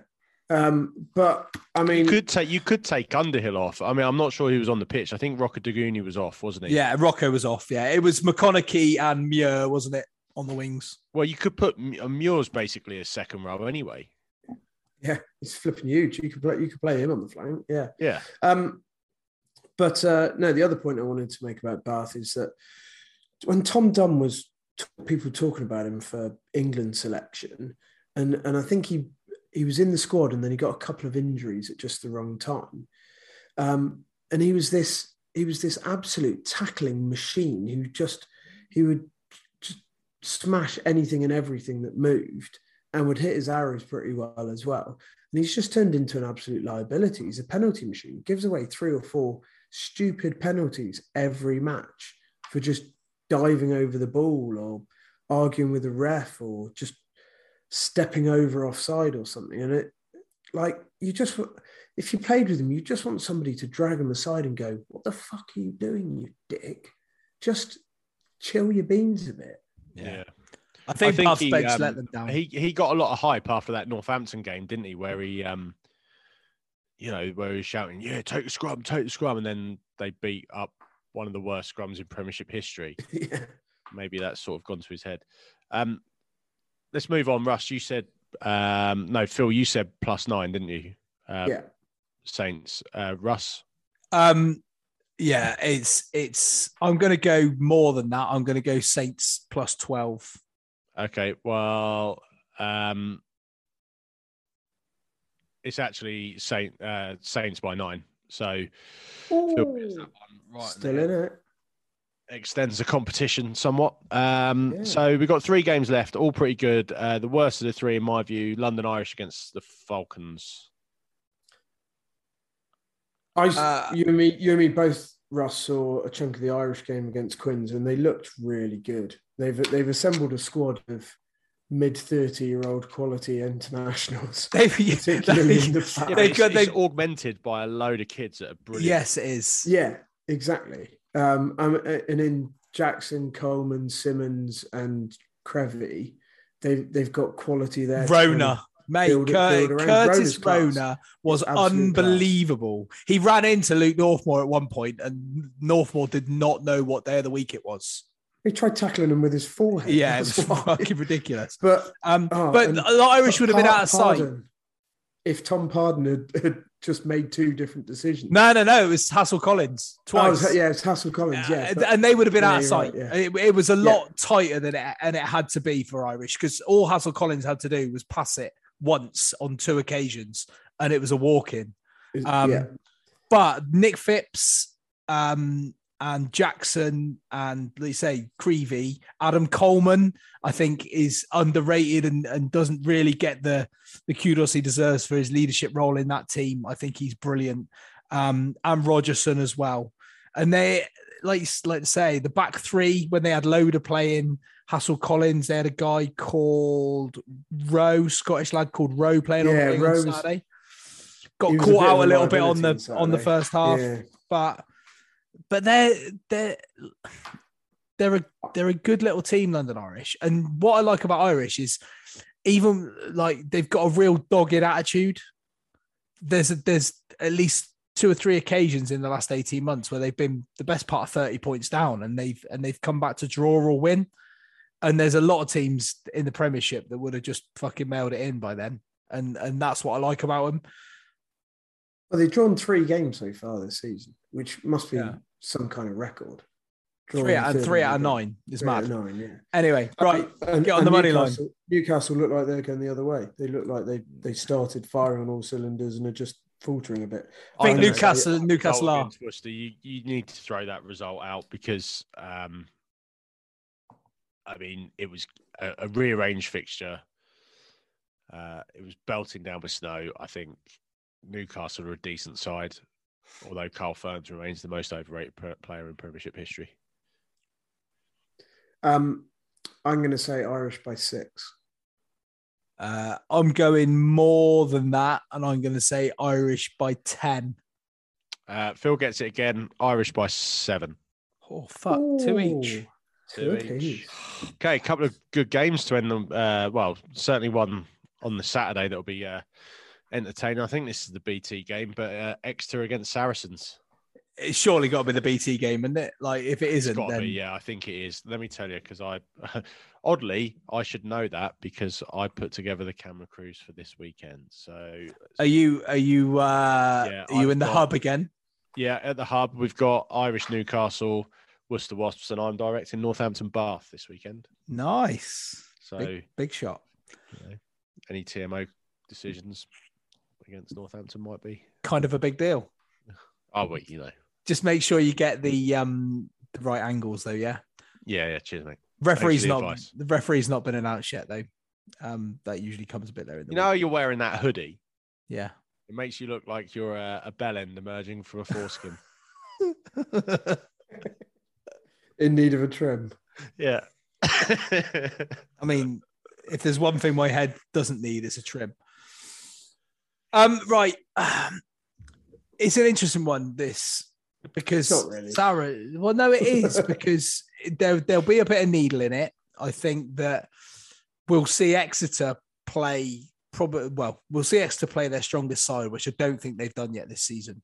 Um, but I mean, you could take you could take Underhill off. I mean, I'm not sure he was on the pitch. I think Rocco Duguni was off, wasn't he? Yeah, Rocco was off. Yeah, it was McConaughey and Muir, wasn't it, on the wings? Well, you could put Muir's basically a second row anyway. Yeah, he's flipping huge. You could play, you could play him on the flank. Yeah, yeah. Um, but uh, no, the other point I wanted to make about Bath is that when Tom Dunne was t- people talking about him for England selection, and and I think he. He was in the squad and then he got a couple of injuries at just the wrong time. Um, and he was this, he was this absolute tackling machine who just, he would just smash anything and everything that moved and would hit his arrows pretty well as well. And he's just turned into an absolute liability. He's a penalty machine. He gives away three or four stupid penalties every match for just diving over the ball or arguing with the ref or just stepping over offside or something. And it, like, you just, if you played with him, you just want somebody to drag him aside and go, what the fuck are you doing, you dick? Just chill your beans a bit. Yeah. I think, I think Bath's he, bench um, let them down. He, he got a lot of hype after that Northampton game, didn't he? Where he, um, you know, where he was shouting, yeah, take the scrum, take the scrum. And then they beat up one of the worst scrums in Premiership history. Yeah. Maybe that's sort of gone to his head. Um, Let's move on, Russ. You said, um, no, Phil, you said plus nine, didn't you? Uh, yeah. Saints. Uh, Russ? Um, yeah, it's, it's, I'm going to go more than that. I'm going to go Saints plus twelve. Okay. Well, um, it's actually Saint, uh, Saints by nine. So, ooh, Phil gets that one right still there. In it. Extends the competition somewhat. Um, yeah. So we've got three games left, all pretty good. Uh, the worst of the three, in my view, London Irish against the Falcons. I, uh, you and me, you and me both, Russ, saw a chunk of the Irish game against Quins, and they looked really good. They've they've assembled a squad of mid thirty-year-old quality internationals. They've particularly in the yeah, they've got they've augmented by a load of kids that are brilliant. Yes, it is. Yeah, exactly. Um, and in Jackson, Coleman, Simmons, and Crevy, they've they've got quality there. Rona, mate, build, Cur- build Curtis Rona was unbelievable. Class. He ran into Luke Northmore at one point, and Northmore did not know what day of the week it was. He tried tackling him with his forehead. Yeah, it was why. Fucking ridiculous. But um, oh, but the Irish would have been out of sight. If Tom Pardon had, had just made two different decisions. No, no, no. It was Hassel Collins twice. Oh, yeah, it's Hassel Collins. Yeah, but, and they would have been yeah, out of sight. Right, yeah. it, it was a lot yeah. tighter than it, and it had to be for Irish, because all Hassel Collins had to do was pass it once on two occasions, and it was a walk-in. Um, yeah. But Nick Phipps um, and Jackson and, let's say, Creevy, Adam Coleman, I think, is underrated and, and doesn't really get the, the kudos he deserves for his leadership role in that team. I think he's brilliant. Um, and Rogerson as well. And they, like, let's say, the back three, when they had Loader playing, Hassel Collins, they had a guy called Rowe, Scottish lad called Rowe, playing yeah, on, on Saturday. Got caught out a little bit on the Saturday. on the first half. Yeah. But... But they're they're they're a they're a good little team, London Irish. And what I like about Irish is, even like, they've got a real dogged attitude. There's a, there's at least two or three occasions in the last eighteen months where they've been the best part of thirty points down, and they've and they've come back to draw or win. And there's a lot of teams in the Premiership that would have just fucking mailed it in by then. And and that's what I like about them. Well, they've drawn three games so far this season, which must be yeah. some kind of record. Drawing three out, three out of nine is mad. Three out of nine, yeah. Anyway, right, and, get on the money line. Newcastle look like they're going the other way. They look like they they started firing on all cylinders and are just faltering a bit. I think I Newcastle, know, Newcastle are. Worcester, you, you need to throw that result out because, um, I mean, it was a, a rearranged fixture. Uh, it was belting down with snow, I think. Newcastle are a decent side, although Carl Ferns remains the most overrated player in Premiership history. Um, I'm going to say Irish by six. Uh, I'm going more than that, and I'm going to say Irish by ten. Uh, Phil gets it again. Irish by seven. Oh, fuck. Ooh. Two each. Two each. Okay, a couple of good games to end them. Uh, well, certainly one on the Saturday that'll be uh, entertaining. I think this is the B T game, but uh, Exeter against Saracens. It's surely got to be the B T game, isn't it? Like, if it isn't, it's got to then... be, yeah, I think it is. Let me tell you, because I, oddly, I should know that because I put together the camera crews for this weekend. So, are you? Are you? Uh, yeah, are you I've in the got, hub again? Yeah, at the hub, we've got Irish Newcastle, Worcester Wasps, and I'm directing Northampton Bath this weekend. Nice. So big, big shot. You know, any T M O decisions against Northampton might be kind of a big deal. Oh, well, you know. Just make sure you get the um the right angles, though. Yeah. Yeah, yeah. Cheers, mate. Referee's not advice. The referee's not been announced yet, though. Um, that usually comes a bit later in the week. You know, you're wearing that hoodie. Yeah. It makes you look like you're a, a bellend emerging from a foreskin. In need of a trim. Yeah. I mean, if there's one thing my head doesn't need, it's a trim. Um. Right. Um, it's an interesting one, this. Because not really. Sarah, well, no, it is because there, there'll be a bit of needle in it. I think that we'll see Exeter play probably well. We'll see Exeter play their strongest side, which I don't think they've done yet this season.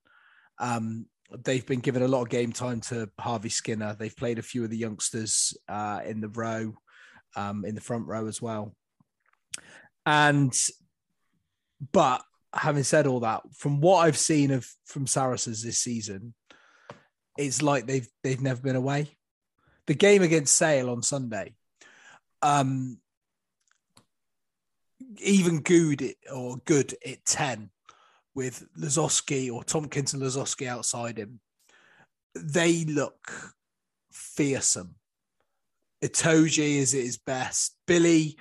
Um, they've been given a lot of game time to Harvey Skinner. They've played a few of the youngsters uh, in the row, um, in the front row as well. And but having said all that, from what I've seen of from Saracens this season, it's like they've they've never been away. The game against Sale on Sunday, um, even good or good at ten with Lazowski or Tompkins and Lazowski outside him, they look fearsome. Itoje is at his best. Billy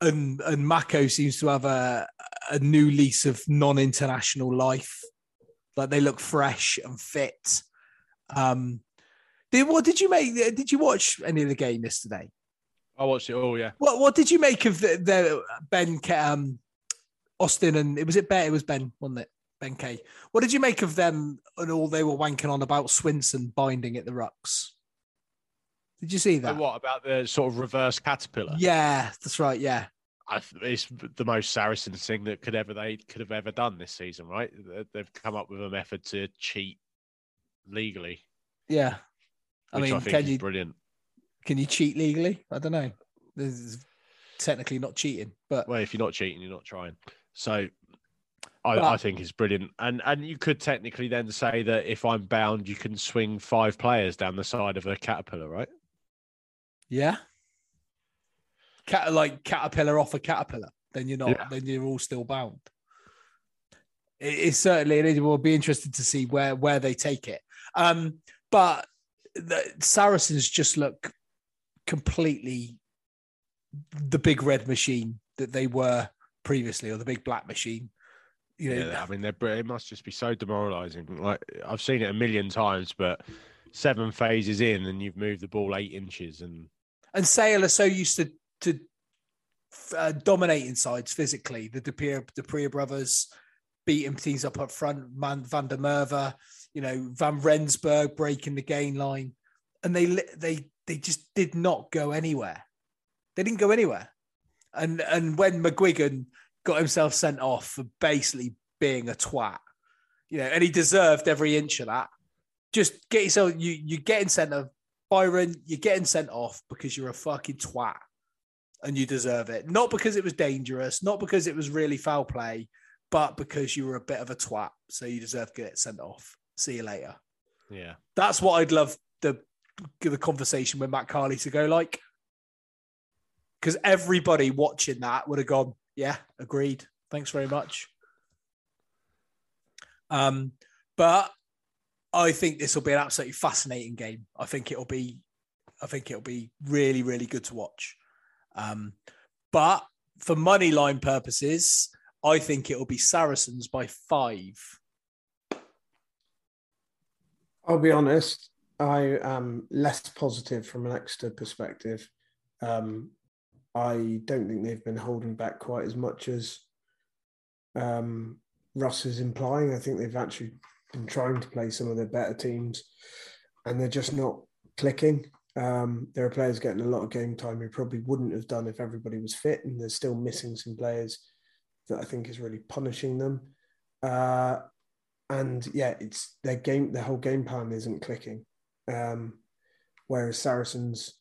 and and Mako seems to have a a new lease of non-international life. Like they look fresh and fit. Um, did what did you make? Did you watch any of the game yesterday? I watched it all. Yeah. What What did you make of the, the Ben um, Austin and it was it Ben? It was Ben, wasn't it? Ben K. What did you make of them and all they were wanking on about Swinson binding at the Rucks? Did you see that? What about the sort of reverse caterpillar? Yeah, that's right. Yeah. I, it's the most Saracen thing that could ever they could have ever done this season, right? They've come up with a method to cheat legally. Yeah. I mean, I can you brilliant. Can you cheat legally? I don't know. This is technically not cheating, but well, if you're not cheating, you're not trying. So I, but, I think it's brilliant. And and you could technically then say that if I'm bound, you can swing five players down the side of a caterpillar, right? Yeah. Cat like caterpillar off a caterpillar. Then you're not yeah. then you're all still bound. It is certainly it will be interesting to see where, where they take it. Um, but the Saracens just look completely the big red machine that they were previously, or the big black machine. You know, yeah, I mean, they're, it must just be so demoralising. Like I've seen it a million times, but seven phases in, and you've moved the ball eight inches, and and Sale are so used to to uh, dominating sides physically. The Dupria brothers beating teams up up front. Man, Van der Merwe. You know, Van Rensburg breaking the gain line, and they they they just did not go anywhere. They didn't go anywhere, and and when McGuigan got himself sent off for basically being a twat, you know, and he deserved every inch of that. Just get yourself you you getting sent off, Byron. You're getting sent off because you're a fucking twat, and you deserve it. Not because it was dangerous, not because it was really foul play, but because you were a bit of a twat, so you deserve to get sent off. See you later. Yeah. That's what I'd love the the conversation with Matt Carley to go like. Because everybody watching that would have gone, yeah, agreed. Thanks very much. Um, but I think this will be an absolutely fascinating game. I think it'll be I think it'll be really, really good to watch. Um, but for money line purposes, I think it'll be Saracens by five. I'll be honest, I am less positive from an Exeter perspective. Um, I don't think they've been holding back quite as much as um, Russ is implying. I think they've actually and trying to play some of the better teams, and they're just not clicking. Um, there are players getting a lot of game time who probably wouldn't have done if everybody was fit, and they're still missing some players that I think is really punishing them. Uh, and yeah, it's their game, their whole game plan isn't clicking. Um, whereas Saracens,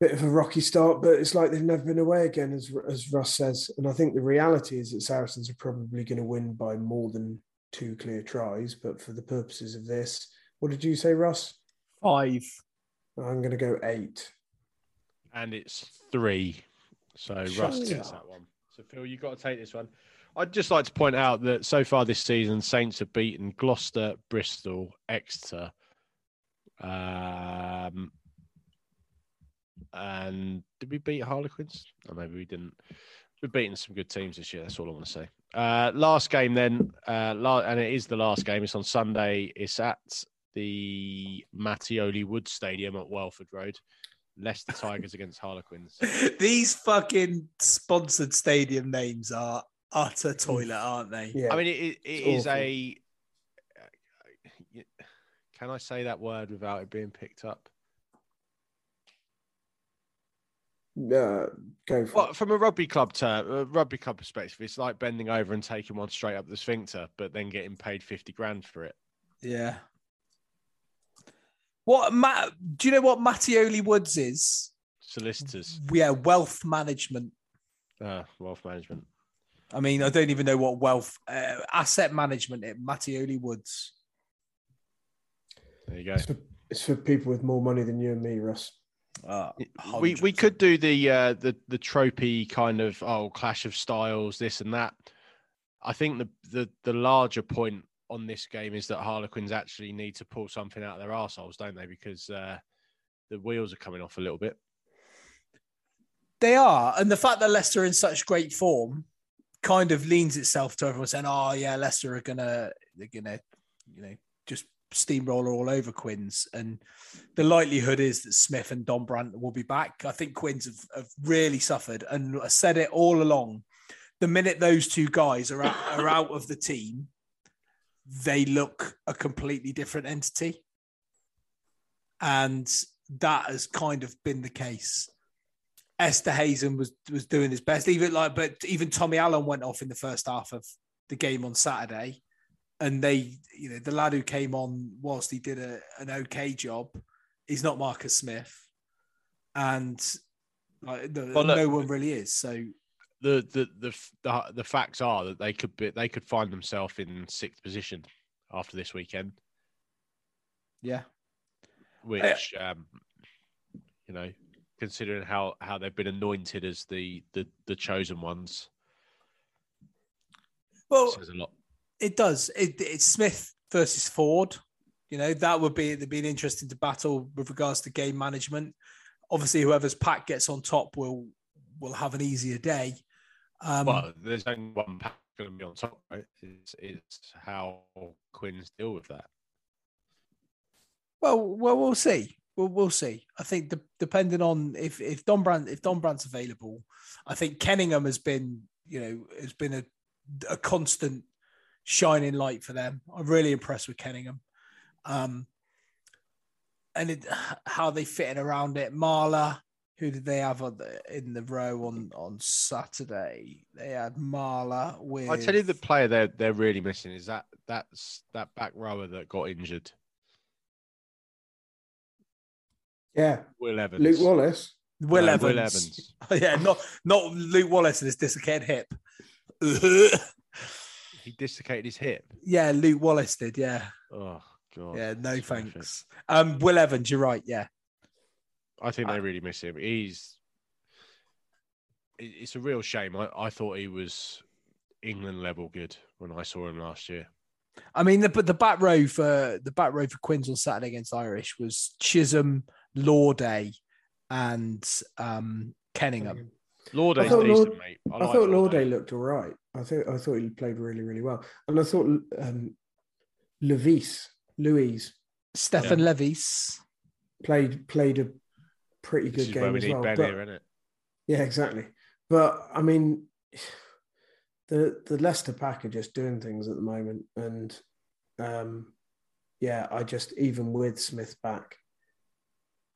bit of a rocky start, but it's like they've never been away again, as as Russ says. And I think the reality is that Saracens are probably going to win by more than two clear tries. But for the purposes of this, what did you say, Russ? Five. I'm going to go eight. And it's three. So Shut Russ gets that one. So Phil, you've got to take this one. I'd just like to point out that so far this season, Saints have beaten Gloucester, Bristol, Exeter, um, and did we beat Harlequins? Or maybe we didn't. We've beaten some good teams this year. That's all I want to say. Uh, last game then, uh, la- and it is the last game. It's on Sunday. It's at the Mattioli Woods Stadium at Welford Road. Leicester Tigers against Harlequins. These fucking sponsored stadium names are utter toilet, aren't they? Yeah. I mean, it, it is awful. a... Can I say that word without it being picked up? No, uh, go for well, it. From a rugby club term, a rugby club perspective, it's like bending over and taking one straight up the sphincter, but then getting paid fifty grand for it. Yeah. What Matt? Do you know what Mattioli Woods is? Solicitors. Yeah, wealth management. Uh, wealth management. I mean, I don't even know what wealth uh, asset management at Mattioli Woods. There you go. It's for, it's for people with more money than you and me, Russ. Uh, we we could do the uh, the the tropey kind of oh clash of styles, this and that. I think the the the larger point on this game is that Harlequins actually need to pull something out of their arseholes, don't they? Because uh, the wheels are coming off a little bit. They are. And the fact that Leicester are in such great form kind of leans itself to everyone saying, oh yeah, Leicester are going to, they're going to, you know, just steamroller all over Quins. And the likelihood is that Smith and Don Brandt will be back. I think Quins have, have really suffered. And I said it all along. The minute those two guys are out, are out of the team, they look a completely different entity. And that has kind of been the case. Esther Hazen was, was doing his best, even like, but even Tommy Allen went off in the first half of the game on Saturday. And they, you know, the lad who came on whilst he did a, an okay job, he's not Marcus Smith. And like, no, well, look, no one really is. So, The, the the the the facts are that they could be, they could find themselves in sixth position after this weekend. Yeah, which uh, um, you know, considering how, how they've been anointed as the the, the chosen ones, well, says a lot. It does. It, it's Smith versus Ford. You know, that would be it'd be an interesting battle with regards to game management. Obviously, whoever's pack gets on top will will have an easier day. Um, well, there's only one pack going to be on top, right? It's, it's how Quins deal with that. Well, well, we'll see. We'll, we'll see. I think de- depending on if, if Don Brandt, if Don Brandt's available, I think Kenningham has been, you know, has been a, a constant shining light for them. I'm really impressed with Kenningham. Um, and it, how they fit around it. Marla, who did they have on the, in the row on, on Saturday? They had Marla with... I tell you, the player they're, they're really missing is that that's that back rower that got injured. Yeah. Will Evans. Luke Wallace. Will no, Evans. Will Evans. Oh, yeah, not, not Luke Wallace and his dislocated hip. He dislocated his hip? Yeah, Luke Wallace did, yeah. Oh, God. Yeah, no that's thanks. Um, Will Evans, you're right, yeah. I think they really miss him. He's it's a real shame. I, I thought he was England level good when I saw him last year. I mean, the but the back row for the back row for Quins on Saturday against Irish was Chisholm, Lorday, and um, Kenningham. Lorday's decent, Lord, mate. I, I like thought Lorday looked all right. I think I thought he played really, really well, and I thought um, Levis, Louise, Stefan yeah. Levis played played a. Pretty good this is game where we as need well. Ben but, here, isn't it? Yeah, exactly. But I mean, the the Leicester pack are just doing things at the moment, and um, yeah, I just, even with Smith back,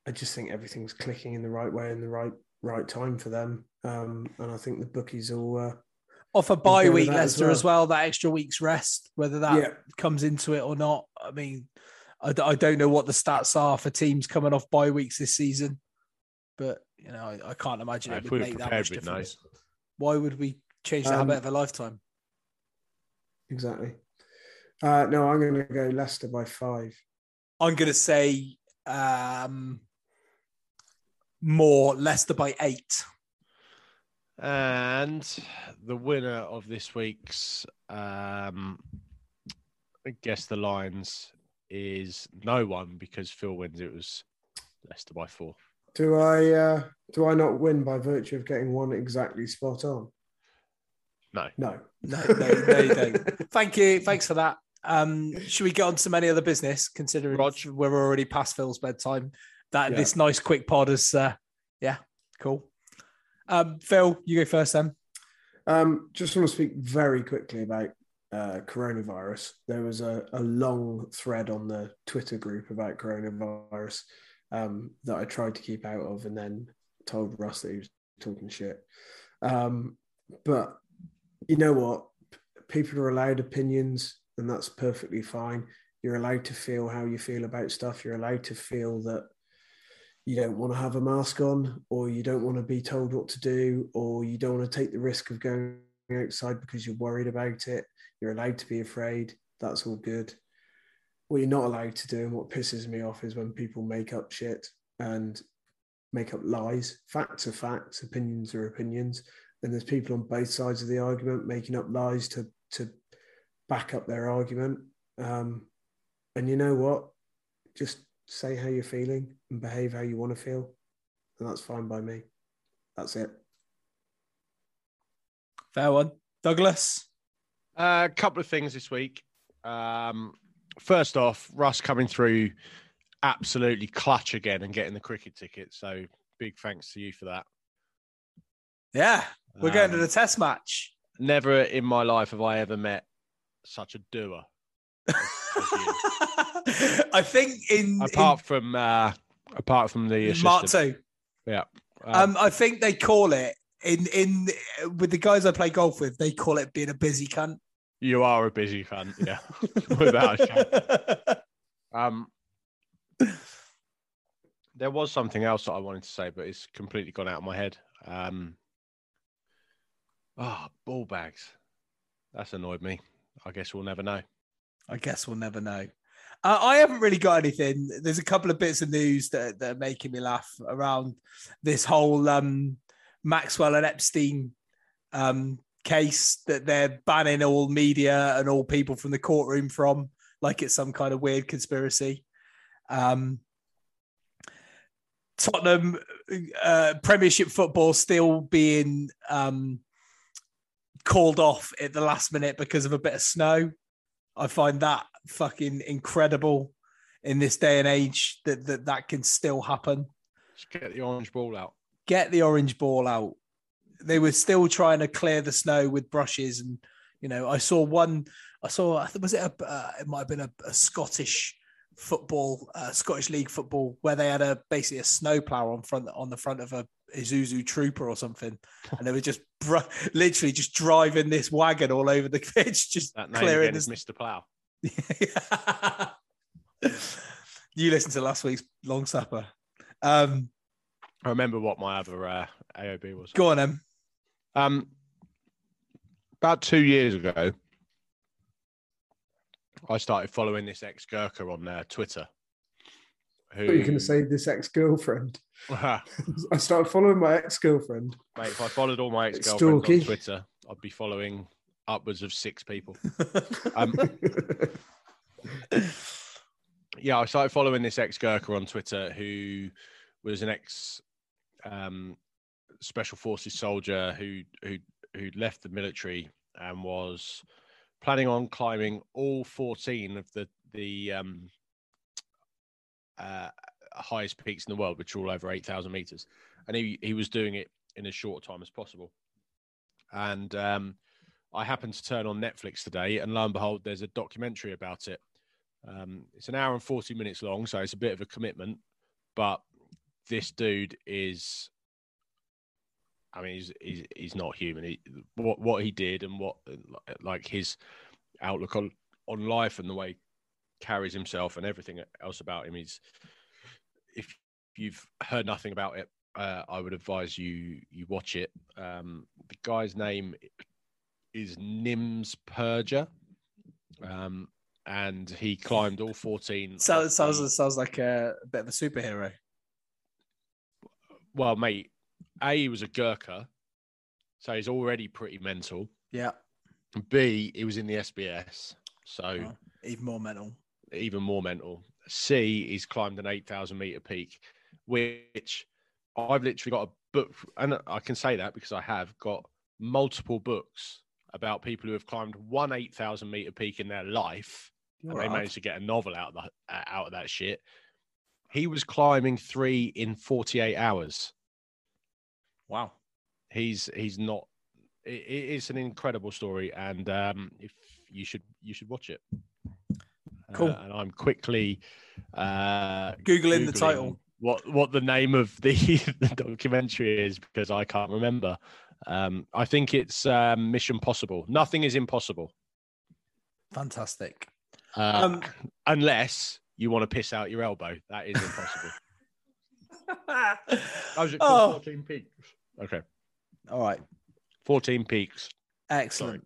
I just think everything's clicking in the right way in the right right time for them. Um, and I think the bookies will... Uh, Off a bye week, Leicester, as well. as well, that extra week's rest, whether that yeah. comes into it or not. I mean, I, I don't know what the stats are for teams coming off bye weeks this season, but, you know, I, I can't imagine yeah, it would make that much difference. Nice. Why would we change the um, habit of a lifetime? Exactly. Uh, no, I'm going to go Leicester by five. I'm going to say... Um, more Leicester by eight. And the winner of this week's, um, I guess the Lions is no one, because Phil wins. It was Leicester by four. Do I uh, do I not win by virtue of getting one exactly spot on? No, no, no, no, no you don't. Thank you. Thanks for that. Um, should we get on to any other business? Considering Roger, we're already past Phil's bedtime. That yeah. This nice quick pod is, uh, yeah, cool. Um, Phil, you go first then. Um, just want to speak very quickly about uh, coronavirus. There was a, a long thread on the Twitter group about coronavirus um, that I tried to keep out of, and then told Russ that he was talking shit. Um, but you know what? People are allowed opinions, and that's perfectly fine. You're allowed to feel how you feel about stuff. You're allowed to feel that you don't want to have a mask on, or you don't want to be told what to do, or you don't want to take the risk of going outside because you're worried about it. You're allowed to be afraid. That's all good. What you're not allowed to do, and what pisses me off, is when people make up shit and make up lies. Facts are facts. Opinions are opinions. And there's people on both sides of the argument making up lies to, to back up their argument. Um, and you know what? Just say how you're feeling and behave how you want to feel. And that's fine by me. That's it. Fair one. Douglas? A uh, couple of things this week. Um, first off, Russ coming through absolutely clutch again and getting the cricket ticket. So big thanks to you for that. Yeah, we're um, going to the test match. Never in my life have I ever met such a doer. I think in apart in, from uh, apart from the Mark two, yeah. Um, um, I think they call it in in with the guys I play golf with. They call it being a busy cunt. You are a busy cunt, yeah. Without a shame. Um, there was something else that I wanted to say, but it's completely gone out of my head. Um, oh, ball bags. That's annoyed me. I guess we'll never know. I guess we'll never know. Uh, I haven't really got anything. There's a couple of bits of news that, that are making me laugh around this whole um, Maxwell and Epstein um, case that they're banning all media and all people from the courtroom from, like it's some kind of weird conspiracy. Um, Tottenham uh, Premiership football still being um, called off at the last minute because of a bit of snow. I find that fucking incredible in this day and age that that, that can still happen. Just get the orange ball out. Get the orange ball out. They were still trying to clear the snow with brushes. And, you know, I saw one, I saw, I think, was it a, uh, it might have been a, a Scottish football, uh, Scottish League football, where they had a basically a snowplow on front on the front of a Isuzu Trooper or something, and they were just br- literally just driving this wagon all over the pitch, just that name clearing this. Mister Plough. You listened to last week's long supper. Um, I remember what my other uh, A O B was. Go on, Em. Um, about two years ago, I started following this ex Gurkha on uh, Twitter. Who you going to say this ex-girlfriend? Uh-huh. I started following my ex-girlfriend. Mate, if I followed all my ex-girlfriends on Twitter, I'd be following upwards of six people. um, yeah, I started following this ex-Gurkha on Twitter, who was an ex um, special forces soldier who who who left the military and was planning on climbing all fourteen of the the um, Uh, highest peaks in the world, which are all over eight thousand meters, and he, he was doing it in as short a time as possible. And um, I happened to turn on Netflix today, and lo and behold, there's a documentary about it. Um, it's an hour and forty minutes long, so it's a bit of a commitment. But this dude is, I mean, he's he's, he's not human. He, what what he did and what like his outlook on, on life and the way he carries himself and everything else about him is, if you've heard nothing about it, uh, I would advise you you watch it. Um, the guy's name is Nims Purja. Um, and he climbed all fourteen. Sounds sounds sounds like a, a bit of a superhero. Well, mate, A, he was a Gurkha, so he's already pretty mental. Yeah. B, he was in the S B S, so oh, even more mental. Even more mental. C, he's climbed an eight thousand meter peak, which I've literally got a book, and I can say that because I have got multiple books about people who have climbed one eight thousand meter peak in their life. You're and right. They managed to get a novel out of that, out of that shit. He was climbing three in forty-eight hours. Wow. He's he's not. It, it's an incredible story, and um, if you should you should watch it. Cool. Uh, and I'm quickly uh, googling, googling the title. What what the name of the, the documentary is, because I can't remember. Um, I think it's um, Mission Possible. Nothing is impossible. Fantastic. Uh, um, unless you want to piss out your elbow, that is impossible. I was at oh. fourteen peaks. Okay. All right. fourteen peaks. Excellent.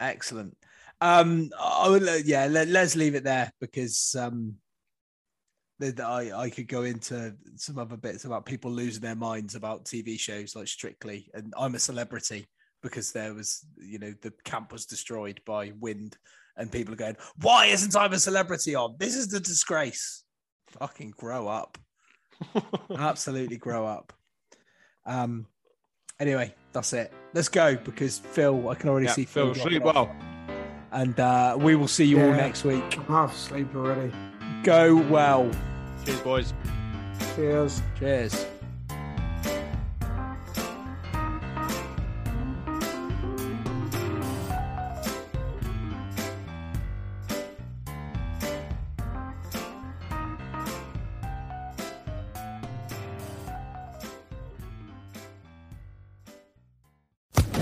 Sorry. Excellent. Um, I would, yeah, let, let's leave it there, because um, I, I could go into some other bits about people losing their minds about T V shows like Strictly and I'm a Celebrity, because there was, you know, the camp was destroyed by wind and people are going, why isn't I'm a Celebrity on? This is the disgrace. Fucking grow up. Absolutely grow up. Um. Anyway, that's it. Let's go, because Phil, I can already yeah, see Phil. Phil sleep well. And uh, we will see you yeah, all next week. I'm half asleep already. Go well. Cheers, boys. Cheers. Cheers.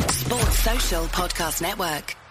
Sports Social Podcast Network.